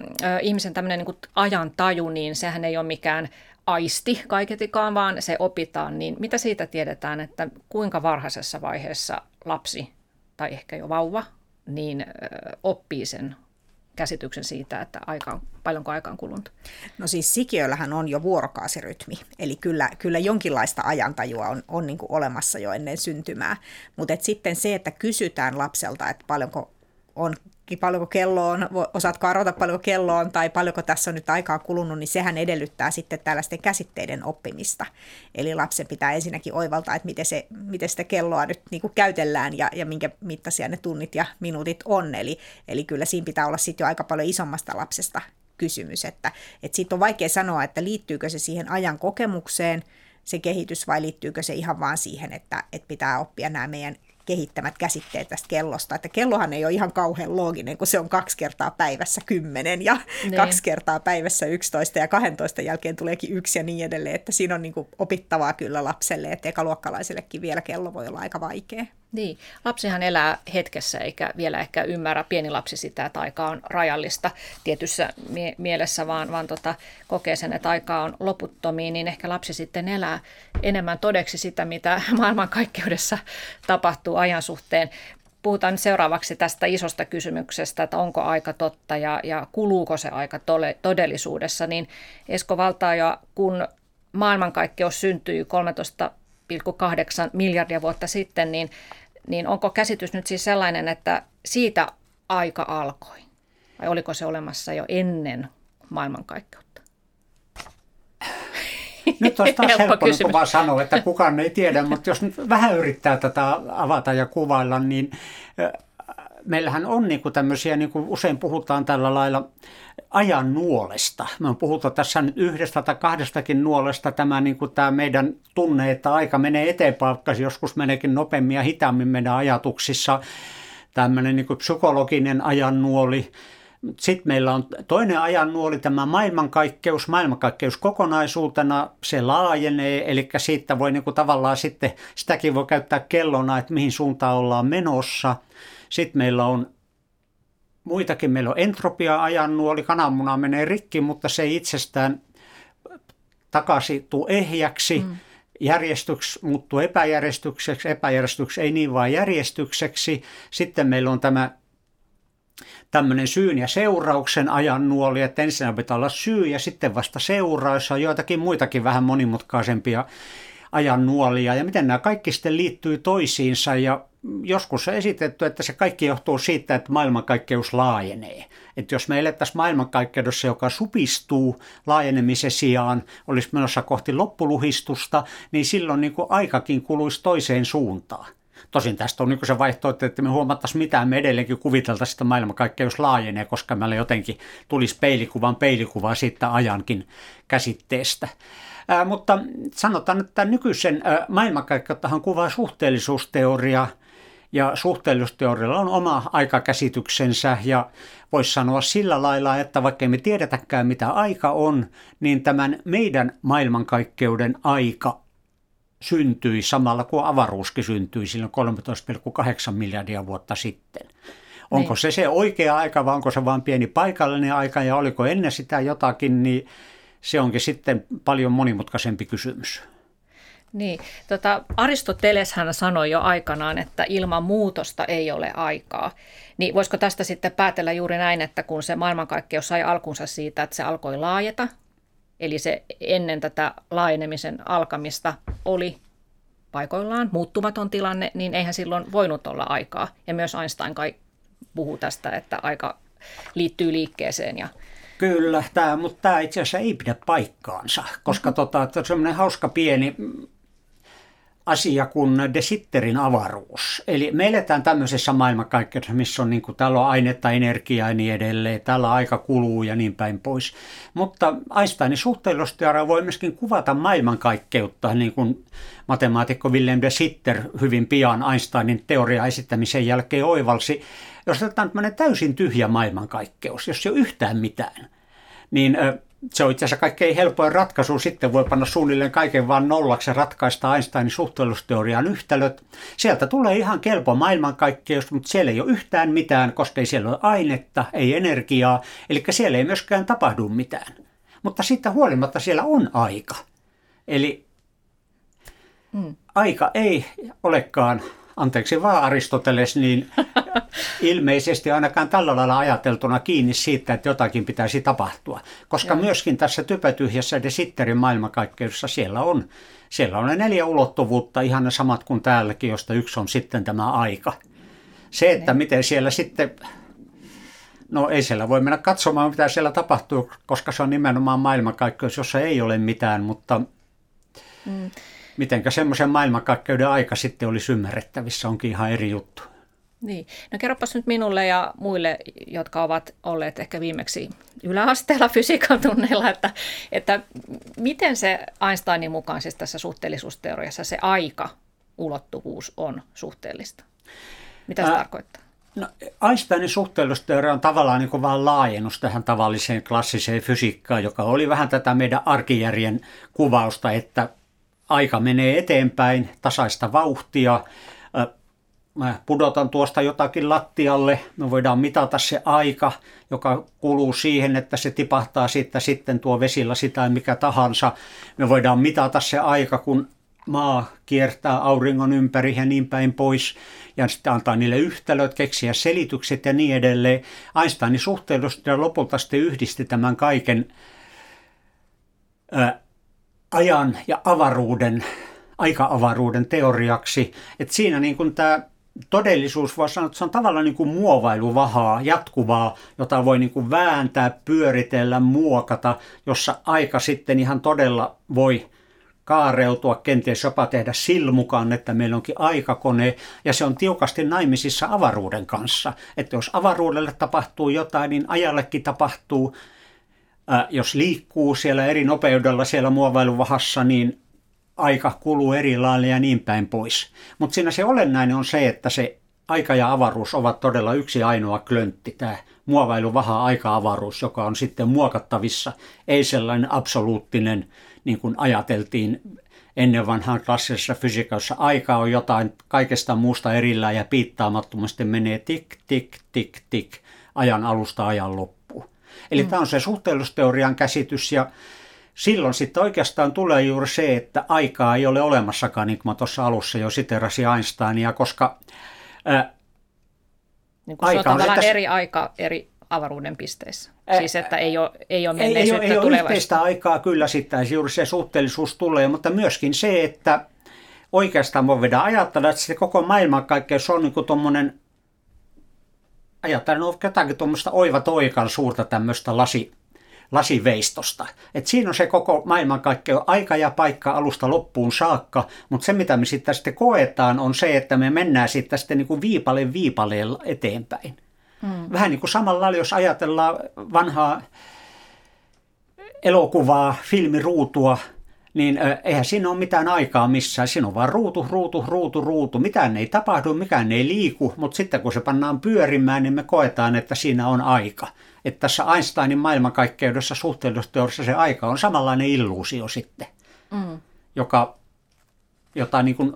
ihmisen tämmöinen niin kuin ajantaju, niin sehän ei ole mikään aisti kaiketikaan, vaan se opitaan, niin mitä siitä tiedetään, että kuinka varhaisessa vaiheessa lapsi tai ehkä jo vauva, niin oppii sen käsityksen siitä, että aika, paljonko aikaan kulunut. No siis sikiöllähän on jo vuorokausirytmi, eli kyllä, kyllä jonkinlaista ajantajua on, on niin kuin olemassa jo ennen syntymää. Mutta sitten se, että kysytään lapselta, että paljonko on, paljonko kello on, osaatko arvata paljonko kello on tai paljonko tässä on nyt aikaa kulunut, niin sehän edellyttää sitten tällaisten käsitteiden oppimista. Eli lapsen pitää ensinnäkin oivaltaa, että miten, se, miten sitä kelloa nyt niin kuin käytellään ja, ja minkä mittaisia ne tunnit ja minuutit on. Eli, eli kyllä siinä pitää olla sitten jo aika paljon isommasta lapsesta kysymys. Että, että siitä on vaikea sanoa, että liittyykö se siihen ajan kokemukseen se kehitys vai liittyykö se ihan vaan siihen, että, että pitää oppia nämä meidän kehittämät käsitteet tästä kellosta, että kellohan ei ole ihan kauhean looginen, kun se on kaksi kertaa päivässä kymmenen ja niin. kaksi kertaa päivässä yksitoista ja kahdentoista jälkeen tuleekin yksi ja niin edelleen, että siinä on niin kuin opittavaa kyllä lapselle, että ekaluokkalaisellekin vielä kello voi olla aika vaikea. Niin, lapsihan elää hetkessä eikä vielä ehkä ymmärrä pieni lapsi sitä, että aika on rajallista tietyssä mie- mielessä, vaan, vaan tota, kokee sen, että aikaa on loputtomia, niin ehkä lapsi sitten elää enemmän todeksi sitä, mitä maailmankaikkeudessa tapahtuu ajan suhteen. Puhutaan nyt seuraavaksi tästä isosta kysymyksestä, että onko aika totta ja, ja kuluuko se aika tole- todellisuudessa, niin Esko Valtaoja, kun maailmankaikkeus syntyi kolmetoista pilkku kahdeksan miljardia vuotta sitten, niin, niin onko käsitys nyt siis sellainen, että siitä aika alkoi? Vai oliko se olemassa jo ennen maailmankaikkeutta? Nyt olisi taas helppo, helppo kun vaan sanoa, että kukaan ei tiedä, mutta jos nyt vähän yrittää tätä avata ja kuvailla, niin meillähän on niinku tämmöisiä, niinku usein puhutaan tällä lailla ajan nuolesta. Me puhutaan tässä nyt yhdestä tai kahdestakin nuolesta. Tämä, niinku, tämä meidän tunne, että aika menee eteenpäin, vaikka joskus meneekin nopeammin ja hitaammin meidän ajatuksissa. Tämmöinen niinku psykologinen ajan nuoli. Sitten meillä on toinen ajan nuoli, tämä maailmankaikkeus. Maailmankaikkeus kokonaisuutena, se laajenee, eli siitä voi niinku tavallaan sitten, sitäkin voi käyttää kellona, että mihin suuntaan ollaan menossa. Sitten meillä on muitakin, meillä on entropia-ajan nuoli, kananmuna menee rikki, mutta se ei itsestään takaisin tule ehjäksi. Mm. Järjestyks muuttuu epäjärjestykseksi, epäjärjestykseksi ei niin vaan järjestykseksi. Sitten meillä on tämä tämmöinen syyn ja seurauksen ajan nuoli, että ensin pitää olla syy ja sitten vasta seuraus, on joitakin muitakin vähän monimutkaisempia ajan nuolia ja miten nämä kaikki sitten liittyy toisiinsa ja joskus on esitetty, että se kaikki johtuu siitä, että maailmankaikkeus laajenee. Että jos me elettäisiin maailmankaikkeudessa, joka supistuu laajenemisen sijaan, olisi menossa kohti loppuluhistusta, niin silloin niin kuin aikakin kuluisi toiseen suuntaan. Tosin tästä on niin kuin se vaihtoehto, että me huomattaisiin mitään, me edelleenkin kuviteltaisiin, että maailmankaikkeus laajenee, koska meillä jotenkin tulisi peilikuvan peilikuvaa siitä ajankin käsitteestä. Ää, mutta sanotaan, että nykyisen ää, maailmankaikkeuttahan kuvaa suhteellisuusteoriaa, ja suhteellisuusteorialla on oma aikakäsityksensä ja voisi sanoa sillä lailla, että vaikka emme tiedetäkään mitä aika on, niin tämän meidän maailmankaikkeuden aika syntyi samalla kuin avaruuskin syntyi silloin kolmetoista pilkku kahdeksan miljardia vuotta sitten. Onko niin. se se oikea aika vai onko se vain pieni paikallinen aika ja oliko ennen sitä jotakin, niin se onkin sitten paljon monimutkaisempi kysymys. Niin, tota, Aristoteleshän sanoi jo aikanaan, että ilman muutosta ei ole aikaa. Niin voisiko tästä sitten päätellä juuri näin, että kun se maailmankaikkeus sai alkunsa siitä, että se alkoi laajeta, eli se ennen tätä laajenemisen alkamista oli paikoillaan muuttumaton tilanne, niin eihän silloin voinut olla aikaa. Ja myös Einstein kai puhuu tästä, että aika liittyy liikkeeseen ja... Kyllä, tää, mutta tämä itse asiassa ei pidä paikkaansa, koska tota, semmoinen hauska pieni asia kuin Desitterin avaruus. Eli me eletään tämmöisessä maailmankaikkeudessa, missä on, niin kuin, täällä on ainetta, energiaa ja niin edelleen, täällä aika kuluu ja niin päin pois. Mutta Einsteinin suhteellisuusteoria voi myöskin kuvata maailmankaikkeutta, niin kuin matemaatikko Willem Desitter hyvin pian Einsteinin teorian esittämisen jälkeen oivalsi. Jos otetaan tämmöinen täysin tyhjä maailmankaikkeus, jos ei ole yhtään mitään, niin se on itse asiassa kaikkein helpoin ratkaisu. Sitten voi panna suunnilleen kaiken vaan nollaksi ja ratkaista Einsteinin suhteellisuusteorian yhtälöt. Sieltä tulee ihan kelpo maailmankaikkeus, mutta siellä ei ole yhtään mitään, koska ei siellä ole ainetta, ei energiaa. Eli siellä ei myöskään tapahdu mitään. Mutta siitä huolimatta siellä on aika. Eli mm. aika ei olekaan... Anteeksi vaan Aristoteles, niin ilmeisesti ainakaan tällä lailla ajateltuna kiinni siitä, että jotakin pitäisi tapahtua. Koska ja. Myöskin tässä typätyhjässä Desitterin maailmankaikkeudessa siellä on, siellä on ne neljä ulottuvuutta, ihan ne samat kuin täälläkin, josta yksi on sitten tämä aika. Se, että miten siellä sitten, no ei siellä voi mennä katsomaan, mitä siellä tapahtuu, koska se on nimenomaan maailmankaikkeus, jossa ei ole mitään, mutta... Mm. Mitenkä semmoisen maailmankaikkeuden aika sitten olisi ymmärrettävissä, onkin ihan eri juttu. Niin. No kerropas nyt minulle ja muille, jotka ovat olleet ehkä viimeksi yläasteella fysiikan tunneilla, että, että miten se Einsteinin mukaan siis tässä suhteellisuusteoriassa se aikaulottuvuus on suhteellista? Mitä se Ä- tarkoittaa? No, Einsteinin suhteellisuusteoria on tavallaan niin kuin vaan laajennus tähän tavalliseen klassiseen fysiikkaan, joka oli vähän tätä meidän arkijärjen kuvausta, että aika menee eteenpäin, tasaista vauhtia. Mä pudotan tuosta jotakin lattialle. Me voidaan mitata se aika, joka kuluu siihen, että se tipahtaa siitä sitten tuo vesillä sitä mikä tahansa. Me voidaan mitata se aika, kun maa kiertää auringon ympäri ja niin päin pois. Ja sitten antaa niille yhtälöt, keksiä selitykset ja niin edelleen. Einsteinin suhteellisuusteoria lopulta sitten yhdisti tämän kaiken... Ö, ajan ja avaruuden, aika-avaruuden teoriaksi, että siinä niin kuin tämä todellisuus voi sanoa, että se on tavallaan niin kuin muovailuvahaa, jatkuvaa, jota voi niin kuin vääntää, pyöritellä, muokata, jossa aika sitten ihan todella voi kaareutua, kenties jopa tehdä silmukan, että meillä onkin aikakone, ja se on tiukasti naimisissa avaruuden kanssa, että jos avaruudelle tapahtuu jotain, niin ajallekin tapahtuu. Jos liikkuu siellä eri nopeudella siellä muovailuvahassa, niin aika kuluu eri lailla ja niin päin pois. Mutta siinä se olennainen on se, että se aika ja avaruus ovat todella yksi ainoa klöntti, tämä muovailuvaha aika-avaruus, joka on sitten muokattavissa, ei sellainen absoluuttinen, niin kuin ajateltiin ennen vanhaan klassisessa fysiikassa. Aika on jotain kaikesta muusta erillään ja piittaamattomasti menee tik, tik, tik, tik, ajan alusta ajan loppuun. Eli mm. tämä on se suhteellisuusteorian käsitys ja silloin sitten oikeastaan tulee juuri se, että aikaa ei ole olemassakaan, niin kuin mä tuossa alussa jo siterasin Einsteinia, koska ää, niin aika on... Että, eri aika eri avaruuden pisteissä. Siis että ei ole, ei ole menneisyyttä ei, ei, ei ole yhteistä aikaa kyllä sitten, juuri se suhteellisuus tulee, mutta myöskin se, että oikeastaan voi vedä ajatella, että se koko maailmankaikkeus on niin kuin tuommoinen, ajatellen jotakin tuommoista oivatoikan suurta tämmöistä lasi, lasiveistosta. Et siinä on se koko maailmankaikkeus, aika ja paikka alusta loppuun saakka, mutta se mitä me sitten, sitten koetaan on se, että me mennään sitten, sitten niin kuin viipaleen viipaleen eteenpäin. Mm. Vähän niin kuin samalla lailla, jos ajatellaan vanhaa elokuvaa, filmiruutua, niin eihän siinä ole mitään aikaa missään. Siinä on vaan ruutu, ruutu, ruutu, ruutu. Mitään ei tapahdu, mikään ei liiku, mutta sitten kun se pannaan pyörimään, niin me koetaan, että siinä on aika. Että tässä Einsteinin maailmankaikkeudessa, suhteellisuusteoriassa se aika on samanlainen illuusio sitten, mm. joka, jota niin kuin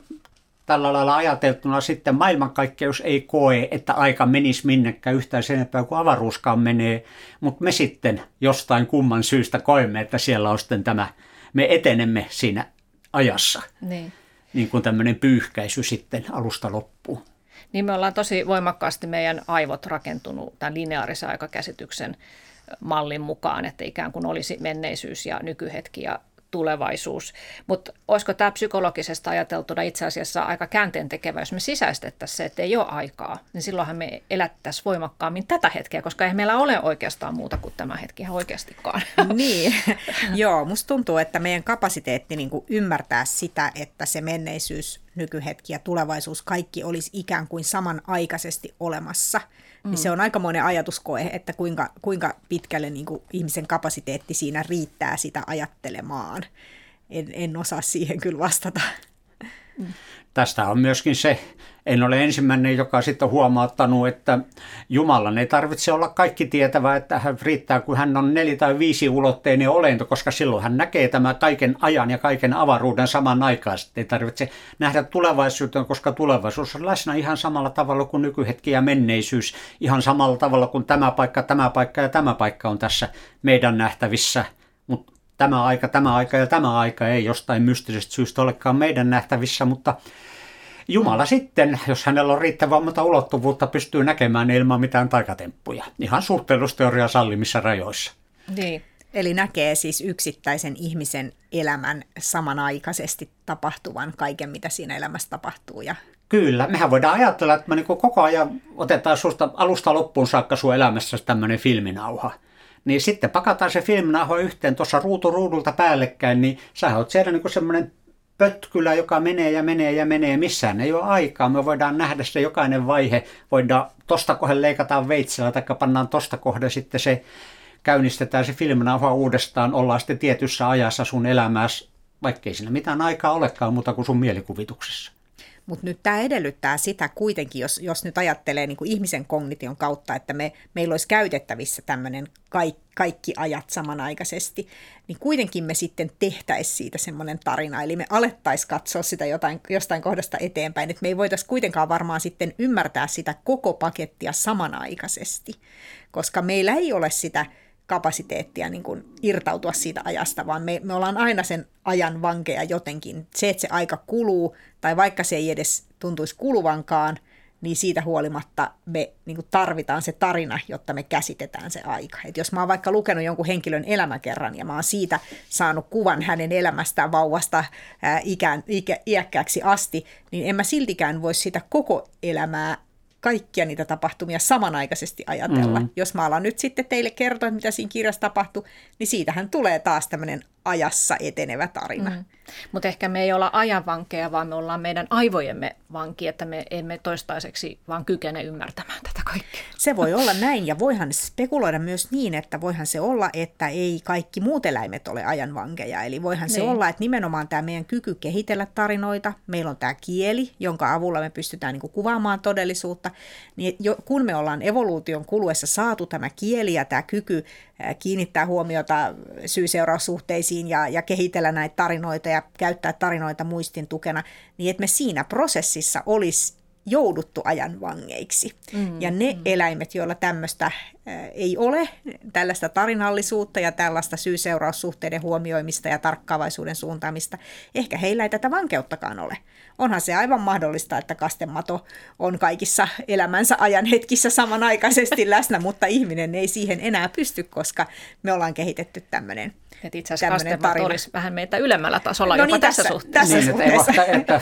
tällä lailla ajateltuna sitten maailmankaikkeus ei koe, että aika menisi minnekään yhtään sen enempää kuin avaruuskaan menee, mutta me sitten jostain kumman syystä koemme, että siellä on sitten tämä, me etenemme siinä ajassa, niin, niin kuin tämmöinen pyyhkäisy sitten alusta loppuun. Niin me ollaan tosi voimakkaasti meidän aivot rakentunut tämän lineaarisen aikakäsityksen mallin mukaan, että ikään kuin olisi menneisyys ja nykyhetki ja tulevaisuus. Mutta olisiko tämä psykologisesta ajateltuna itse asiassa aika käänteentekevä, jos me sisäistettäisiin se, että ei ole aikaa, niin silloinhan me elättäisiin voimakkaammin tätä hetkeä, koska ei meillä ole oikeastaan muuta kuin tämä hetki ihan oikeastikaan. Niin, joo, musta tuntuu, että meidän kapasiteetti niin kuin ymmärtää sitä, että se menneisyys, nykyhetki ja tulevaisuus, kaikki olisi ikään kuin samanaikaisesti olemassa. Mm. Niin se on aikamoinen ajatuskoe, että kuinka, kuinka pitkälle niin kuin ihmisen kapasiteetti siinä riittää sitä ajattelemaan. En, en osaa siihen kyllä vastata. Tästä on myöskin se, en ole ensimmäinen, joka sitten on huomauttanut, että Jumalan ei tarvitse olla kaikki tietävä, että hän riittää, kun hän on neli- tai viisiulotteinen olento, koska silloin hän näkee tämän kaiken ajan ja kaiken avaruuden saman aikaan. Sitten ei tarvitse nähdä tulevaisuuteen, koska tulevaisuus on läsnä ihan samalla tavalla kuin nykyhetki ja menneisyys, ihan samalla tavalla kuin tämä paikka, tämä paikka ja tämä paikka on tässä meidän nähtävissä, mutta tämä aika, tämä aika ja tämä aika ei jostain mystisestä syystä olekaan meidän nähtävissä, mutta Jumala sitten, jos hänellä on riittävän monta ulottuvuutta, pystyy näkemään ilman mitään taikatemppuja. Ihan suhteellisuusteorian sallimissa rajoissa. Niin. Eli näkee siis yksittäisen ihmisen elämän samanaikaisesti tapahtuvan kaiken, mitä siinä elämässä tapahtuu. Ja... Kyllä. Mehän voidaan ajatella, että me niin koko ajan otetaan susta alusta loppuun saakka sun elämässä tämmöinen filminauha. Niin sitten pakataan se filminauha yhteen tuossa ruutu ruudulta päällekkäin, niin sä oot siellä niin semmoinen pötkylä, joka menee ja menee ja menee, missään ei ole aikaa. Me voidaan nähdä se jokainen vaihe, voidaan tosta kohden leikataan veitsellä tai pannaan tosta kohden sitten se, käynnistetään se filminauha uudestaan, ollaan sitten tietyssä ajassa sun elämässä, vaikkei siinä mitään aikaa olekaan muuta kuin sun mielikuvituksessa. Mutta nyt tämä edellyttää sitä kuitenkin, jos, jos nyt ajattelee niin kuin ihmisen kognition kautta, että me, meillä olisi käytettävissä tämmöinen kaikki, kaikki ajat samanaikaisesti, niin kuitenkin me sitten tehtäisiin siitä semmoinen tarina. Eli me alettaisiin katsoa sitä jotain, jostain kohdasta eteenpäin, että me ei voitaisiin kuitenkaan varmaan sitten ymmärtää sitä koko pakettia samanaikaisesti, koska meillä ei ole sitä kapasiteettia niin kuin irtautua siitä ajasta, vaan me, me ollaan aina sen ajan vankeja jotenkin. Se, että se aika kuluu, tai vaikka se ei edes tuntuisi kuluvankaan, niin siitä huolimatta me niin kuin tarvitaan se tarina, jotta me käsitetään se aika. Et jos mä oon vaikka lukenut jonkun henkilön elämäkerran, ja mä oon siitä saanut kuvan hänen elämästään vauvasta ää, ikään, ikä, iäkkääksi asti, niin en mä siltikään voi sitä koko elämää, kaikkia niitä tapahtumia samanaikaisesti ajatella. Mm-hmm. Jos mä alan nyt sitten teille kertoa, mitä siinä kirjassa tapahtui, niin siitähän tulee taas tämmöinen ajassa etenevä tarina. Mm-hmm. Mutta ehkä me ei olla ajan vankeja, vaan me ollaan meidän aivojemme vankia, että me emme toistaiseksi vaan kykene ymmärtämään tätä kaikkea. Se voi olla näin, ja voihan spekuloida myös niin, että voihan se olla, että ei kaikki muut eläimet ole ajan vankeja. Eli voihan niin. se olla, että nimenomaan tämä meidän kyky kehitellä tarinoita, meillä on tämä kieli, jonka avulla me pystytään niinku kuvaamaan todellisuutta, niin jo, kun me ollaan evoluution kuluessa saatu tämä kieli ja tämä kyky kiinnittää huomiota syy-seuraussuhteisiin ja, ja kehitellä näitä tarinoita ja käyttää tarinoita muistin tukena, niin että me siinä prosessissa olisi jouduttu ajan vangeiksi. Mm, ja ne mm. eläimet, joilla tämmöistä ei ole, tällaista tarinallisuutta ja tällaista syy-seuraussuhteiden huomioimista ja tarkkaavaisuuden suuntaamista, ehkä heillä ei tätä vankeuttakaan ole. Onhan se aivan mahdollista, että kastemato on kaikissa elämänsä ajan hetkissä samanaikaisesti läsnä, mutta ihminen ei siihen enää pysty, koska me ollaan kehitetty tämmöinen. Että itse asiassa kastemato olisi vähän meitä ylemmällä tasolla no jopa niin, tässä, tässä suhteessa. Tässä suhteessa. Niin, että, että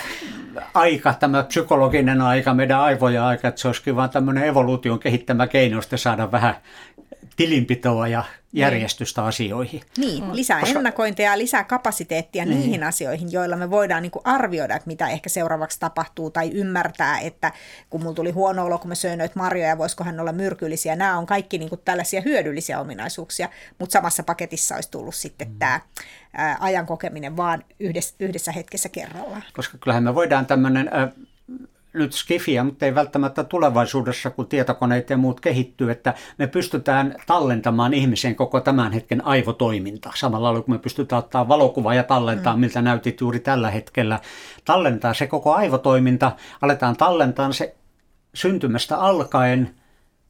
aika, tämä psykologinen aika, meidän aivojen aika, että se olisikin vaan tämmöinen evoluution kehittämä keino, saada vähän tilinpitoa ja järjestystä niin. asioihin. Niin, lisää Koska... ennakointia ja lisää kapasiteettia niin. niihin asioihin, joilla me voidaan niin kuin arvioida, että mitä ehkä seuraavaksi tapahtuu tai ymmärtää, että kun mulla tuli huono olo, kun mä söin noita marjoja, voisikohan olla myrkyllisiä. Nämä on kaikki niin kuin tällaisia hyödyllisiä ominaisuuksia, mutta samassa paketissa olisi tullut sitten mm. tämä ää, ajan kokeminen vaan yhdessä, yhdessä hetkessä kerrallaan. Koska kyllähän me voidaan tämmöinen... Äh... nyt skifiä, mutta ei välttämättä tulevaisuudessa, kun tietokoneet ja muut kehittyy, että me pystytään tallentamaan ihmisen koko tämän hetken aivotoiminta. Samalla lailla, kun me pystytään ottaa valokuvaa ja tallentaa, mm. miltä näytit juuri tällä hetkellä. Tallentaa se koko aivotoiminta, aletaan tallentaa se syntymästä alkaen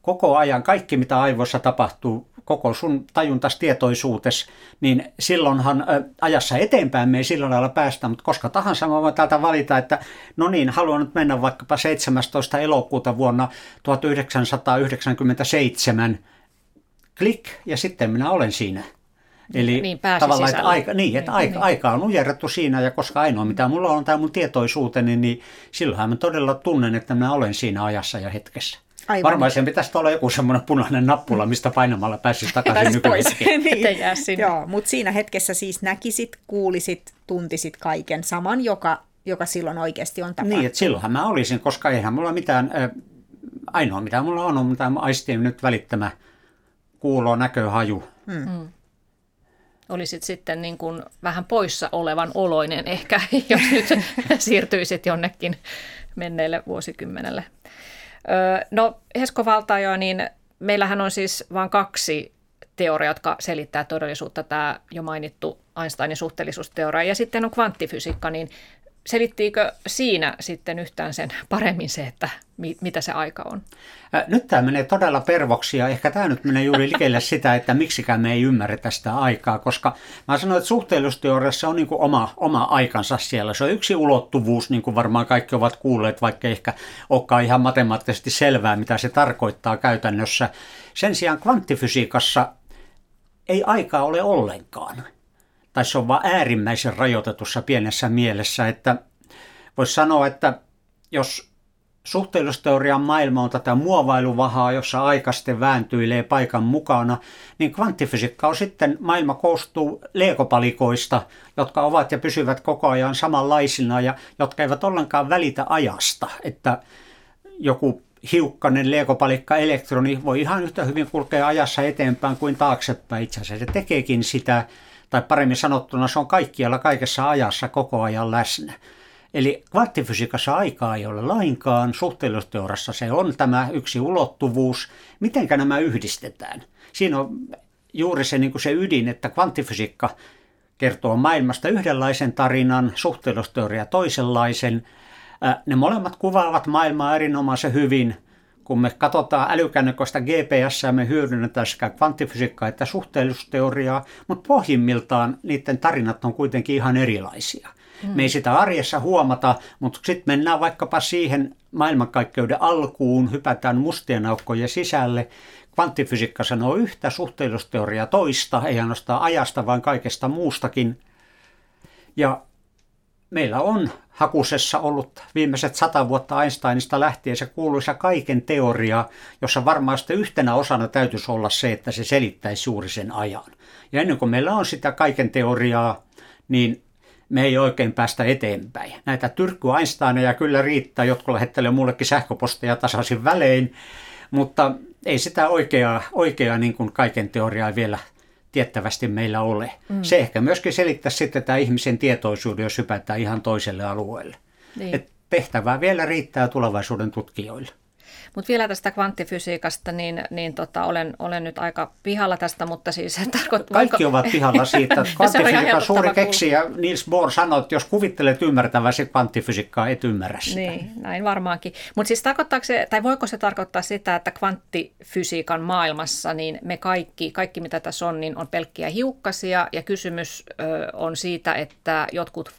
koko ajan, kaikki mitä aivoissa tapahtuu, koko sun tajuntas tietoisuutes, niin silloinhan ajassa eteenpäin me ei sillä lailla päästä, mutta koska tahansa mä voin täältä valita, että no niin, haluan nyt mennä vaikkapa seitsemästoista elokuuta vuonna tuhatyhdeksänsataayhdeksänkymmentäseitsemän, klik, ja sitten minä olen siinä. Eli niin, tavallaan, että aika, niin, että niin, aika, niin. aika on ujerrettu siinä, ja koska ainoa mitä mulla on tämä mun tietoisuuteni, niin silloinhan mä todella tunnen, että minä olen siinä ajassa ja hetkessä. Aivan. Varmaan sen pitäisi olla joku semmoinen punainen nappula, mistä painamalla pääsisi takaisin nykyhetkeen. niin. Joo, mutta siinä hetkessä siis näkisit, kuulisit, tuntisit kaiken saman, joka, joka silloin oikeasti on tapahtunut. Niin, että silloinhan mä olisin, koska eihän mulla mitään, äh, ainoa mitä mulla on, on tämä aistien nyt välittämä kuulo, näkö, haju. Mm. Mm. Olisit sitten niin kuin vähän poissa olevan oloinen ehkä, jos nyt siirtyisit jonnekin menneelle vuosikymmenelle. No Esko Valtaoja, niin meillähän on siis vain kaksi teoriaa, jotka selittää todellisuutta. Tämä jo mainittu Einsteinin suhteellisuusteoria ja sitten on kvanttifysiikka, niin selittiikö siinä sitten yhtään sen paremmin se, että mitä se aika on? Nyt tämä menee todella pervoksi ja ehkä tämä nyt menee juuri likelle sitä, että miksikään me ei ymmärretä sitä aikaa, koska mä sanoin, että suhteellisuusteoriassa on niin kuin oma, oma aikansa siellä. Se on yksi ulottuvuus, niin kuin varmaan kaikki ovat kuulleet, vaikka ehkä olekaan ihan matemaattisesti selvää, mitä se tarkoittaa käytännössä. Sen sijaan kvanttifysiikassa ei aikaa ole ollenkaan. Tai se on vaan äärimmäisen rajoitetussa pienessä mielessä, että voisi sanoa, että jos suhteellisuusteorian maailma on tätä muovailuvahaa, jossa aika sitten vääntyilee paikan mukana, niin kvanttifysiikka on sitten, maailma koostuu leegopalikoista, jotka ovat ja pysyvät koko ajan samanlaisina ja jotka eivät ollenkaan välitä ajasta, että joku hiukkanen leegopalikka elektroni voi ihan yhtä hyvin kulkea ajassa eteenpäin kuin taaksepäin, itse asiassa se tekeekin sitä. Tai paremmin sanottuna se on kaikkialla kaikessa ajassa koko ajan läsnä. Eli kvanttifysiikassa aikaa ei ole lainkaan, suhteellisuusteoriassa se on tämä yksi ulottuvuus. Mitenkä nämä yhdistetään? Siinä on juuri se, niin kuin se ydin, että kvanttifysiikka kertoo maailmasta yhdenlaisen tarinan, suhteellisuusteoria toisenlaisen. Ne molemmat kuvaavat maailmaa erinomaisen hyvin. Kun me katsotaan älykännyköistä G P S, me hyödynnetään sekä kvanttifysiikkaa että suhteellisuusteoriaa, mutta pohjimmiltaan niiden tarinat on kuitenkin ihan erilaisia. Mm. Me ei sitä arjessa huomata, mutta sitten mennään vaikkapa siihen maailmankaikkeuden alkuun, hypätään mustien aukkojen sisälle. Kvanttifysiikka sanoo yhtä, suhteellisuusteoria toista, ei ainoastaan ajasta, vaan kaikesta muustakin. Ja meillä on hakusessa ollut viimeiset sata vuotta Einsteinista lähtien se kuuluisa kaiken teoria, jossa varmaan sitten yhtenä osana täytyisi olla se, että se selittäisi juuri sen ajan. Ja ennen kuin meillä on sitä kaiken teoriaa, niin me ei oikein päästä eteenpäin. Näitä tyrkky-Einsteineja kyllä riittää, jotka lähettelee mullekin sähköposteja tasaisin välein, mutta ei sitä oikeaa, oikeaa niin kuin kaiken teoriaa vielä tiettävästi meillä ole. Mm. Se ehkä myöskin selittää sitten tämä ihmisen tietoisuuden, jos hypätään ihan toiselle alueelle. Niin. Et tehtävää vielä riittää tulevaisuuden tutkijoille. Mutta vielä tästä kvanttifysiikasta, niin, niin tota, olen, olen nyt aika pihalla tästä, mutta siis tarkoittaa... Kaikki ovat pihalla siitä. Kvanttifysiikan suuri keksijä Niels Bohr sanoi, että jos kuvittelet ymmärtäväsi kvanttifysiikkaa, et ymmärrä sitä. Niin, näin varmaankin. Mutta siis tarkoittaako se, tai voiko se tarkoittaa sitä, että kvanttifysiikan maailmassa, niin me kaikki, kaikki mitä tässä on, niin on pelkkiä hiukkasia, ja kysymys ö, on siitä, että jotkut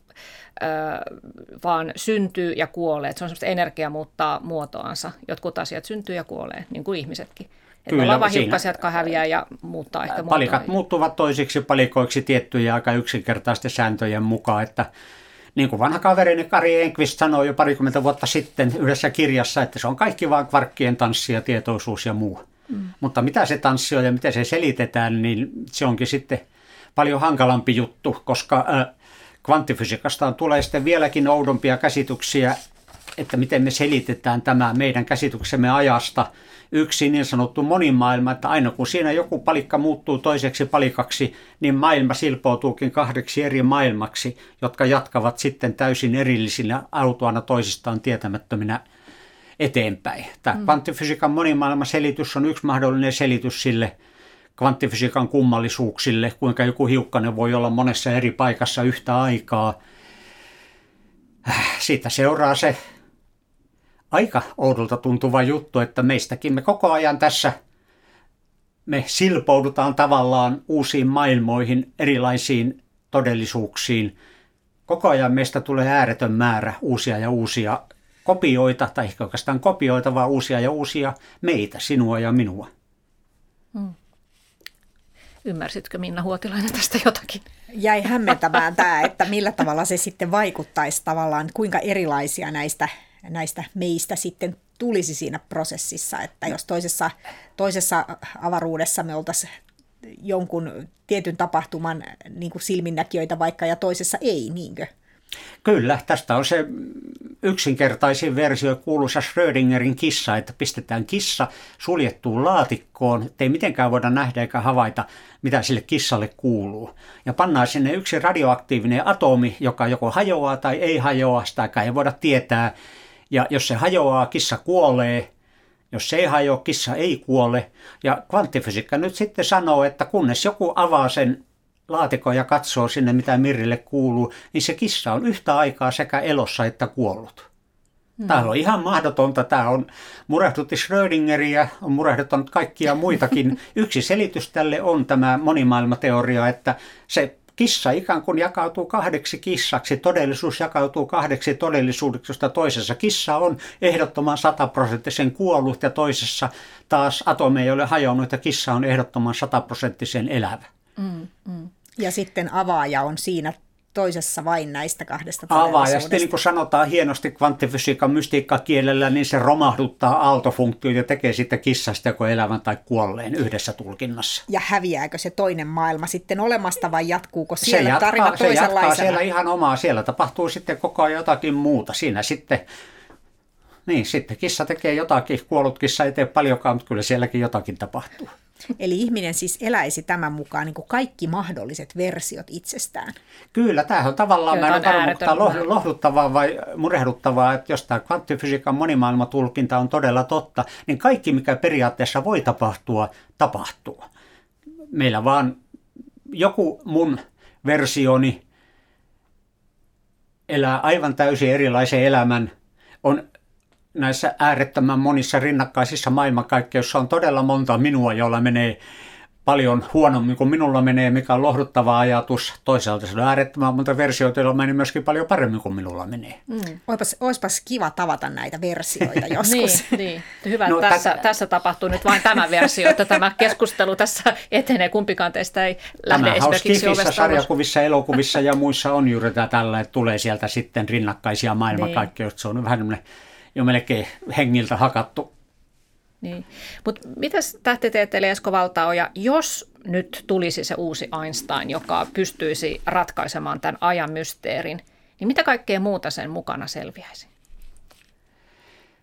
vaan syntyy ja kuolee. Se on semmoista energiaa muuttaa muotoansa. Jotkut asiat syntyy ja kuolee, niin kuin ihmisetkin. Kyllä, ollaan vain hiukkasia, jotka häviää ja muuttaa ehkä muotoa. Palikat muuttuvat toisiksi palikoiksi tiettyjä aika yksinkertaisten sääntöjen mukaan. Että, niin kuin vanha kaverini Kari Enqvist sanoi jo parikymmentä vuotta sitten yhdessä kirjassa, että se on kaikki vaan kvarkkien tanssi ja tietoisuus ja muu. Mm. Mutta mitä se tanssi on ja miten se selitetään, niin se onkin sitten paljon hankalampi juttu, koska... Kvanttifysiikastaan tulee sitten vieläkin oudompia käsityksiä, että miten me selitetään tämä meidän käsityksemme ajasta. Yksi niin sanottu monimaailma, että aina kun siinä joku palikka muuttuu toiseksi palikaksi, niin maailma silpoutuukin kahdeksi eri maailmaksi, jotka jatkavat sitten täysin erillisinä autuana toisistaan tietämättöminä eteenpäin. Tämä mm. kvanttifysiikan monimaailmaselitys on yksi mahdollinen selitys sille, kvanttifysiikan kummallisuuksille, kuinka joku hiukkanen voi olla monessa eri paikassa yhtä aikaa. Siitä seuraa se aika oudolta tuntuva juttu, että meistäkin me koko ajan tässä me silpoudutaan tavallaan uusiin maailmoihin, erilaisiin todellisuuksiin. Koko ajan meistä tulee ääretön määrä uusia ja uusia kopioita, tai ehkä oikeastaan kopioita, vaan uusia ja uusia meitä, sinua ja minua. Hmm. Ymmärsitkö Minna Huotilainen tästä jotakin? Jäi hämmentämään tämä, että millä tavalla se sitten vaikuttaisi tavallaan, kuinka erilaisia näistä, näistä meistä sitten tulisi siinä prosessissa. Että jos toisessa, toisessa avaruudessa me oltaisiin jonkun tietyn tapahtuman niin kuin silminnäkijöitä vaikka ja toisessa ei, niinkö? Kyllä, tästä on se yksinkertaisin versio kuuluisa Schrödingerin kissa, että pistetään kissa suljettuun laatikkoon, ettei mitenkään voida nähdä eikä havaita, mitä sille kissalle kuuluu. Ja pannaan sinne yksi radioaktiivinen atomi, joka joko hajoaa tai ei hajoa, sitäkään ei voida tietää. Ja jos se hajoaa, kissa kuolee. Jos se ei hajoa, kissa ei kuole. Ja kvanttifysiikka nyt sitten sanoo, että kunnes joku avaa sen laatikon ja katsoo sinne, mitä Mirrille kuuluu, niin se kissa on yhtä aikaa sekä elossa että kuollut. Mm. Tämä on ihan mahdotonta. Tämä on murehdutti Schrödingeriä, on murehduttanut kaikkia muitakin. Yksi selitys tälle on tämä monimaailmateoria, että se kissa ikään kuin jakautuu kahdeksi kissaksi. Todellisuus jakautuu kahdeksi todellisuudeksi, josta toisessa kissa on ehdottoman sataprosenttisen kuollut ja toisessa taas atomi ei ole hajonnut ja kissa on ehdottoman sataprosenttisen elävä. Mm, mm. Ja sitten avaaja on siinä toisessa vain näistä kahdesta todellisuudesta. Avaaja, sitten niin kuin sanotaan hienosti kvanttifysiikan mystiikkakielellä, niin se romahduttaa aaltofunktion ja tekee sitten kissasta joko elävän tai kuolleen yhdessä tulkinnassa. Ja häviääkö se toinen maailma sitten olemasta vai jatkuuko siellä se jatkaa, tarina toisenlaisena? Se jatkaa siellä ihan omaa. Siellä tapahtuu sitten koko ajan jotakin muuta. Siinä sitten, niin, sitten kissa tekee jotakin, kuollut kissa ei tee paljonkaan, mutta kyllä sielläkin jotakin tapahtuu. Eli ihminen siis eläisi tämän mukaan niin kuin kaikki mahdolliset versiot itsestään. Kyllä, tämähän on tavallaan, mä en varmaan lohduttavaa vai murehduttavaa, että jos tämä kvanttifysiikan monimaailmatulkinta on todella totta, niin kaikki mikä periaatteessa voi tapahtua, tapahtuu. Meillä vaan joku mun versioni elää aivan täysin erilaisen elämän, on näissä äärettömän monissa rinnakkaisissa maailmankaikkeissa on todella monta minua, jolla menee paljon huonommin kuin minulla menee, mikä on lohduttava ajatus. Toisaalta se on äärettömän monta versioita, joilla menee myöskin paljon paremmin kuin minulla menee. Mm. Oispas, oispas kiva tavata näitä versioita joskus. niin, niin, hyvä. No, tässä, täs... tässä tapahtuu nyt vain tämä versio, että tämä keskustelu tässä etenee. Kumpikaan teistä ei lähde tämä esimerkiksi ovesta. Sarjakuvissa, elokuvissa ja muissa on juuri tällä, että tulee sieltä sitten rinnakkaisia maailmankaikkeita. Se on vähän tämmöinen... jo melkein hengiltä hakattu. Niin. Mutta mitäs tähtitieteilijä Esko Valtaoja, jos nyt tulisi se uusi Einstein, joka pystyisi ratkaisemaan tämän ajan mysteerin, niin mitä kaikkea muuta sen mukana selviäisi?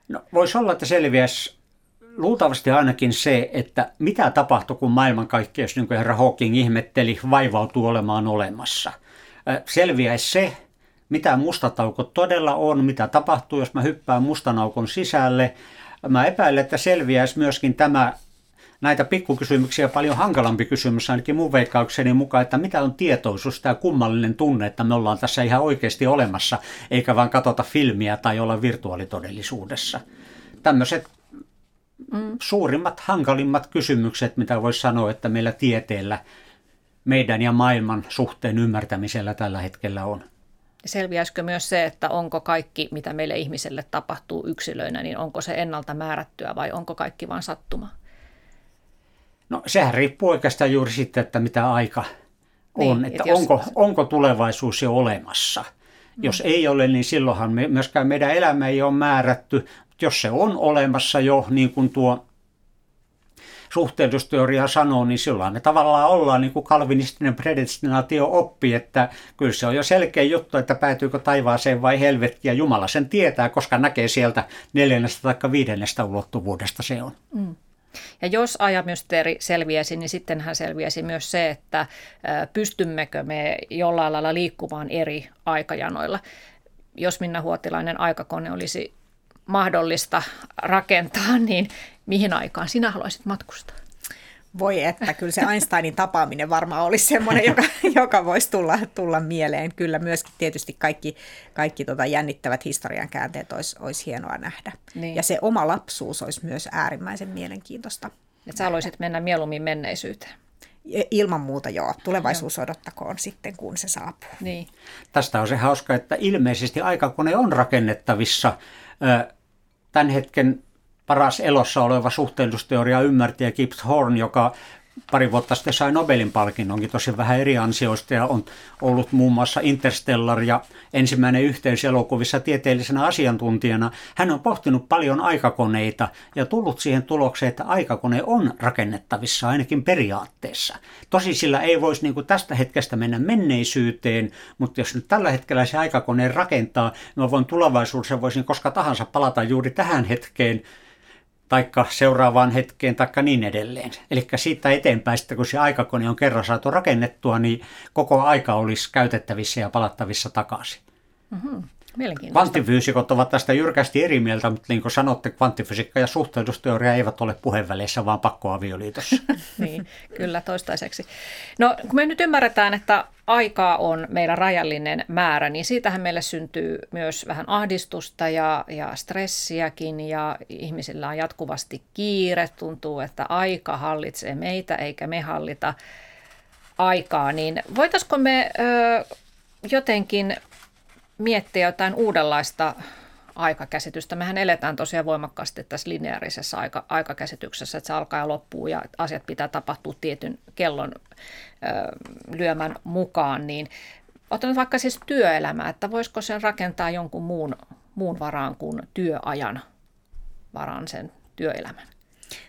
No, voisi olla, että selviäisi luultavasti ainakin se, että mitä tapahtui, kun maailmankaikkeus, niin kuin herra Hawking ihmetteli, vaivautuu olemaan olemassa. Selviäisi se, mitä mustat aukot todella on, mitä tapahtuu, jos mä hyppään mustan aukon sisälle, mä epäilen, että selviäisi myöskin tämä, näitä pikkukysymyksiä paljon hankalampi kysymys, ainakin mun veikkaukseni mukaan, että mitä on tietoisuus, tämä kummallinen tunne, että me ollaan tässä ihan oikeasti olemassa, eikä vaan katsota filmiä tai olla virtuaalitodellisuudessa. Tämmöiset mm. suurimmat, hankalimmat kysymykset, mitä voisi sanoa, että meillä tieteellä, meidän ja maailman suhteen ymmärtämisellä tällä hetkellä on. Selviäisikö myös se, että onko kaikki, mitä meille ihmiselle tapahtuu yksilöinä, niin onko se ennalta määrättyä vai onko kaikki vain sattumaa? No sehän riippuu oikeastaan juuri siitä, että mitä aika on, niin, että et onko, jos... onko tulevaisuus jo olemassa. Mm. Jos ei ole, niin silloinhan me, myöskään meidän elämä ei ole määrätty, mutta jos se on olemassa jo, niin kuin tuo suhteellisuusteoria sanoo, niin silloin me tavallaan ollaan niin kuin kalvinistinen predestinaatio oppi, että kyllä se on jo selkeä juttu, että päätyykö taivaaseen vai helvettiin, ja Jumala sen tietää, koska näkee sieltä neljännestä tai viidennestä ulottuvuudesta se on. Mm. Ja jos ajamysteeri selviäisi, niin sittenhän selviäisi myös se, että pystymmekö me jollain lailla liikkumaan eri aikajanoilla. Jos Minna Huotilainen aikakone olisi mahdollista rakentaa, niin mihin aikaan sinä haluaisit matkustaa? Voi että, kyllä se Einsteinin tapaaminen varmaan olisi semmoinen, joka, joka voisi tulla, tulla mieleen. Kyllä myöskin tietysti kaikki, kaikki tota jännittävät historian käänteet olisi, olisi hienoa nähdä. Niin. Ja se oma lapsuus olisi myös äärimmäisen mielenkiintoista. Et sä haluaisit mennä mieluummin menneisyyteen? Ilman muuta joo. Tulevaisuus odottakoon sitten, kun se saapuu. Niin. Tästä on se hauska, että ilmeisesti aikakone on rakennettavissa. Tämän hetken paras elossa oleva suhteellisuusteoria ymmärtäjä Gibbs Horn, joka pari vuotta sitten sai Nobelin palkinnonkin tosi vähän eri ansioista ja on ollut muun muassa Interstellar ja ensimmäinen yhteyselokuvissa tieteellisenä asiantuntijana. Hän on pohtinut paljon aikakoneita ja tullut siihen tulokseen, että aikakone on rakennettavissa ainakin periaatteessa. Tosi sillä ei voisi niin kuin tästä hetkestä mennä menneisyyteen, mutta jos nyt tällä hetkellä se aikakone rakentaa, niin mä voin tulevaisuudessa voisin koska tahansa palata juuri tähän hetkeen, taikka seuraavaan hetkeen, taikka niin edelleen. Eli siitä eteenpäin, kun se aikakone on kerran saatu rakennettua, niin koko aika olisi käytettävissä ja palattavissa takaisin. Mm-hmm. Mielenkiintoista. Kvanttifyysikot ovat tästä jyrkästi eri mieltä, mutta niin kuin sanotte, kvanttifysiikka ja suhteellisuusteoria eivät ole puheenväleissä, vaan pakkoavioliitossa. Niin, kyllä toistaiseksi. No, kun me nyt ymmärretään, että aikaa on meillä rajallinen määrä, niin siitähän meille syntyy myös vähän ahdistusta ja, ja stressiäkin, ja ihmisillä on jatkuvasti kiire, tuntuu, että aika hallitsee meitä eikä me hallita aikaa, niin voitaisiko me ö, jotenkin miettiä jotain uudenlaista aikakäsitystä. Mehän eletään tosiaan voimakkaasti tässä lineaarisessa aika, aikakäsityksessä, että se alkaa ja loppuu ja asiat pitää tapahtua tietyn kellon ö, lyömän mukaan. Niin, otan vaikka siis työelämää, että voisiko sen rakentaa jonkun muun, muun varaan kuin työajan varaan sen työelämän?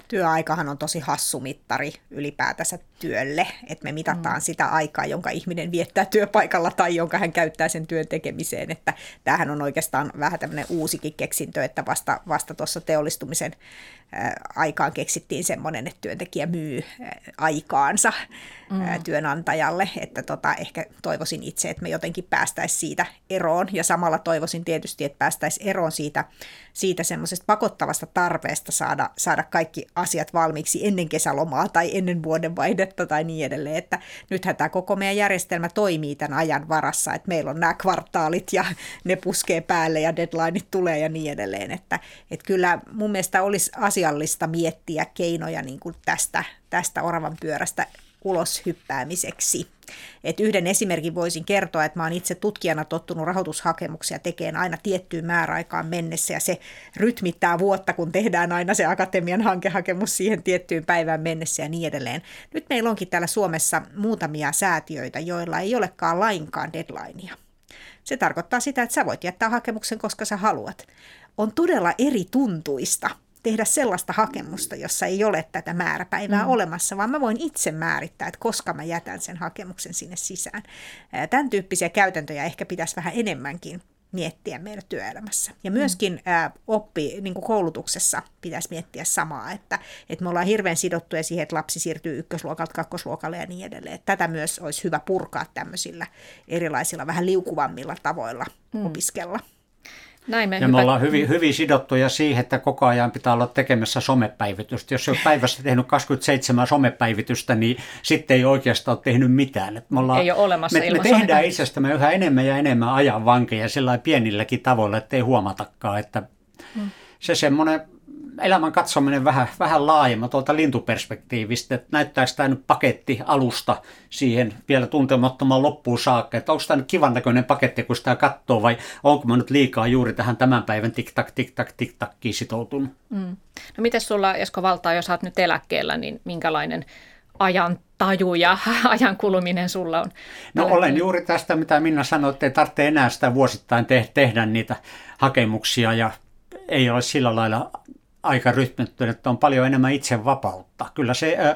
Työaikahan on tosi hassu mittari ylipäätänsä työlle, että me mitataan mm. sitä aikaa, jonka ihminen viettää työpaikalla tai jonka hän käyttää sen työn tekemiseen, että tämähän on oikeastaan vähän tämmöinen uusikin keksintö, että vasta, vasta tuossa teollistumisen aikaan keksittiin semmoinen, että työntekijä myy aikaansa mm. työnantajalle, että tota, ehkä toivoisin itse, että me jotenkin päästäisiin siitä eroon ja samalla toivoisin tietysti, että päästäisiin eroon siitä, siitä semmoisesta pakottavasta tarpeesta saada, saada kaikki asiat valmiiksi ennen kesälomaa tai ennen vuodenvaihdetta tai niin edelleen, että nythän tämä koko meidän järjestelmä toimii tämän ajan varassa, että meillä on nämä kvartaalit ja ne puskee päälle ja deadlineit tulee ja niin edelleen, että, että kyllä mun mielestä olisi asiallista miettiä keinoja niin kuin tästä, tästä oravan pyörästä ulos hyppäämiseksi. Et yhden esimerkin voisin kertoa, että mä oon itse tutkijana tottunut rahoitushakemuksia tekemään aina tiettyyn määräaikaan mennessä ja se rytmittää vuotta, kun tehdään aina se akatemian hankehakemus siihen tiettyyn päivään mennessä ja niin edelleen. Nyt meillä onkin täällä Suomessa muutamia säätiöitä, joilla ei olekaan lainkaan deadlinea. Se tarkoittaa sitä, että sä voit jättää hakemuksen, koska sä haluat. On todella eri tuntuista tehdä sellaista hakemusta, jossa ei ole tätä määräpäivää mm. olemassa, vaan mä voin itse määrittää, että koska mä jätän sen hakemuksen sinne sisään. Tämän tyyppisiä käytäntöjä ehkä pitäisi vähän enemmänkin miettiä meidän työelämässä. Ja myöskin mm. ä, oppi, niin kuin koulutuksessa pitäisi miettiä samaa, että, että me ollaan hirveän sidottuja siihen, että lapsi siirtyy ykkösluokalta kakkosluokalle ja niin edelleen. Tätä myös olisi hyvä purkaa tämmöisillä erilaisilla vähän liukuvammilla tavoilla mm. opiskella. Näin me ja me hyvä. ollaan hyvin, hyvin sidottuja siihen, että koko ajan pitää olla tekemässä somepäivitystä. Jos ei ole päivässä tehnyt kaksikymmentäseitsemän somepäivitystä, niin sitten ei oikeastaan ole tehnyt mitään. Et me ollaan, ei ole olemassa me, ilman me tehdään itsestämme yhä enemmän ja enemmän ajan vankeja sillä pienilläkin tavoilla, ettei huomatakaan. Että hmm. Se semmoinen elämän katsominen vähän, vähän laajemmin tuolta lintuperspektiivistä, että näyttääkö tämä nyt paketti alusta siihen vielä tuntemattoman loppuun saakka, että onko tämä nyt kivan näköinen paketti, kun sitä katsoo, vai onko mä nyt liikaa juuri tähän tämän päivän tik-tak, tik-tak, tik-takkiin sitoutunut. Mm. No mites sulla, Esko Valtaoja, jos olet nyt eläkkeellä, niin minkälainen ajan taju ja ajan kuluminen sulla on? No olen Tällä... juuri tästä, mitä Minna sanoi, että ei tarvitse enää sitä vuosittain te- tehdä niitä hakemuksia ja ei ole sillä lailla aika rytmittynyt, että on paljon enemmän itse vapautta. Kyllä se ö,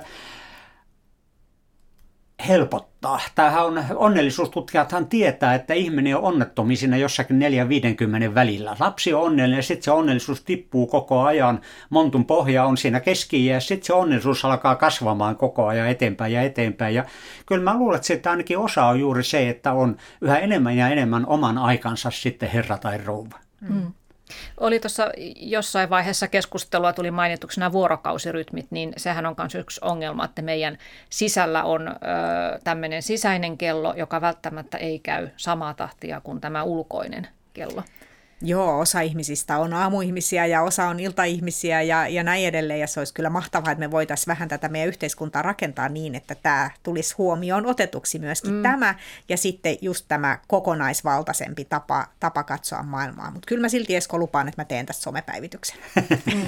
helpottaa. Tämähän on, onnellisuustutkijathan tietää, että ihminen on onnettomi siinä jossakin neljä viisikymmentä välillä. Lapsi on onnellinen ja sitten se onnellisuus tippuu koko ajan. Montun pohja on siinä keski-iässä ja sitten se onnellisuus alkaa kasvamaan koko ajan eteenpäin ja eteenpäin. Ja kyllä mä luulen, että siitä ainakin osa on juuri se, että on yhä enemmän ja enemmän oman aikansa sitten herra tai rouva. Mm. Oli tuossa jossain vaiheessa keskustelua, tuli mainituksena vuorokausirytmit, niin sehän on myös yksi ongelma, että meidän sisällä on ö, tämmöinen sisäinen kello, joka välttämättä ei käy samaa tahtia kuin tämä ulkoinen kello. Joo, osa ihmisistä on aamuihmisiä ja osa on iltaihmisiä ja, ja näin edelleen. Ja se olisi kyllä mahtavaa, että me voitaisiin vähän tätä meidän yhteiskuntaa rakentaa niin, että tämä tulisi huomioon otetuksi myöskin mm. tämä. Ja sitten just tämä kokonaisvaltaisempi tapa, tapa katsoa maailmaa. Mutta kyllä mä silti, Esko, lupaan, että mä teen tässä somepäivityksen. Mm.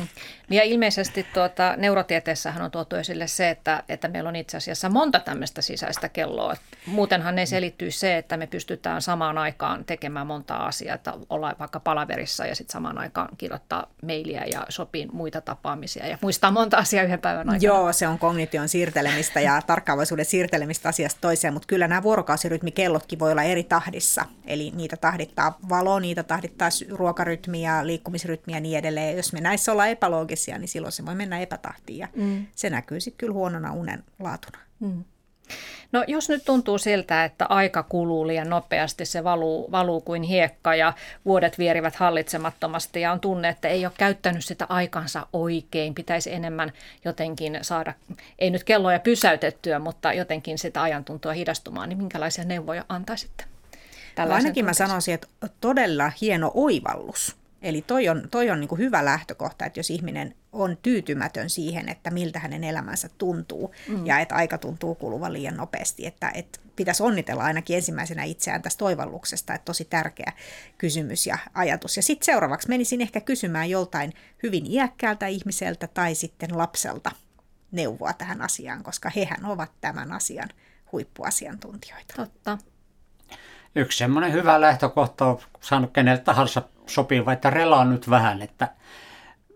Ja ilmeisesti tuota, neurotieteessähän on tuotu esille se, että, että meillä on itse asiassa monta tämmöistä sisäistä kelloa. Muutenhan ne selittyy se, että me pystytään samaan aikaan tekemään monta asiaa, että ollaan vaikka palaverissa ja sitten samaan aikaan kirjoittaa mailia ja sopii muita tapaamisia ja muistaa monta asiaa yhden päivän aikana. Joo, se on kognition siirtelemistä ja tarkkaavaisuuden siirtelemistä asiasta toiseen, mutta kyllä nämä vuorokausirytmikellotkin voi olla eri tahdissa. Eli niitä tahdittaa valo, niitä tahdittaa ruokarytmiä, liikkumisrytmiä ja niin edelleen. Ja jos me näissä ollaan epäloogisia, niin silloin se voi mennä epätahtiin ja mm. se näkyy sitten kyllä huonona unen laatuna. Mm. No jos nyt tuntuu siltä, että aika kuluu liian nopeasti, se valuu, valuu kuin hiekka ja vuodet vierivät hallitsemattomasti ja on tunne, että ei ole käyttänyt sitä aikansa oikein, pitäisi enemmän jotenkin saada, ei nyt kelloja pysäytettyä, mutta jotenkin sitä ajan tuntua hidastumaan, niin minkälaisia neuvoja antaisitte? Tällaisen Ainakin tunteeseen? Mä sanoisin, että todella hieno oivallus. Eli toi on, toi on niin kuin hyvä lähtökohta, että jos ihminen on tyytymätön siihen, että miltä hänen elämänsä tuntuu mm. ja että aika tuntuu kuluvan liian nopeasti, että, että pitäisi onnitella ainakin ensimmäisenä itseään tästä oivalluksesta, että tosi tärkeä kysymys ja ajatus. Ja sitten seuraavaksi menisin ehkä kysymään joltain hyvin iäkkäältä ihmiseltä tai sitten lapselta neuvoa tähän asiaan, koska hehän ovat tämän asian huippuasiantuntijoita. Totta. Yksi semmoinen hyvä lähtökohta on saanut kenelle tahansa sopiva, että relaa nyt vähän, että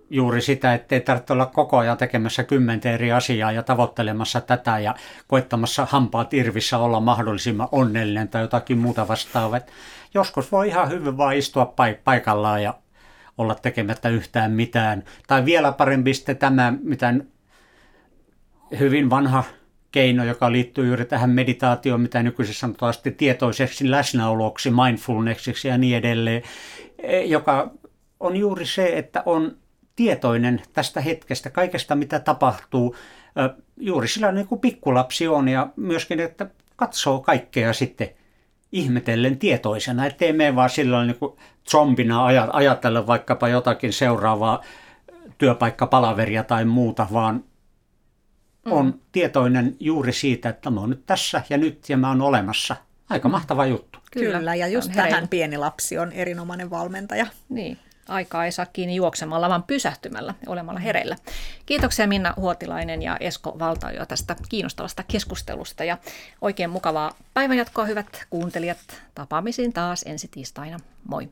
juuri sitä, ettei tarvitse olla koko ajan tekemässä kymmentä eri asiaa ja tavoittelemassa tätä ja koettamassa hampaat irvissä olla mahdollisimman onnellinen tai jotakin muuta vastaavaa. Joskus voi ihan hyvin vaan istua paikallaan ja olla tekemättä yhtään mitään. Tai vielä parempi sitten tämä, mitä hyvin vanha keino, joka liittyy juuri tähän meditaatioon, mitä nykyisin sanotaan sitten tietoiseksi läsnäoloksi, mindfulnessiksi ja niin edelleen, joka on juuri se, että on tietoinen tästä hetkestä, kaikesta mitä tapahtuu, juuri sillä niin kuin pikkulapsi on ja myöskin, että katsoo kaikkea sitten ihmetellen tietoisena, ettei mene vaan sillä niin kuin zombina ajatella vaikkapa jotakin seuraavaa työpaikkapalaveria tai muuta, vaan on tietoinen juuri siitä, että mä oon nyt tässä ja nyt ja mä oon olemassa. Aika mahtava juttu. Kyllä, Kyllä ja just tähän pieni lapsi on erinomainen valmentaja. Niin, aikaa ei saa kiinni juoksemalla, vaan pysähtymällä ja olemalla hereillä. Kiitoksia Minna Huotilainen ja Esko Valtaoja tästä kiinnostavasta keskustelusta. Ja oikein mukavaa päivänjatkoa, hyvät kuuntelijat. Tapaamisiin taas ensi tiistaina. Moi!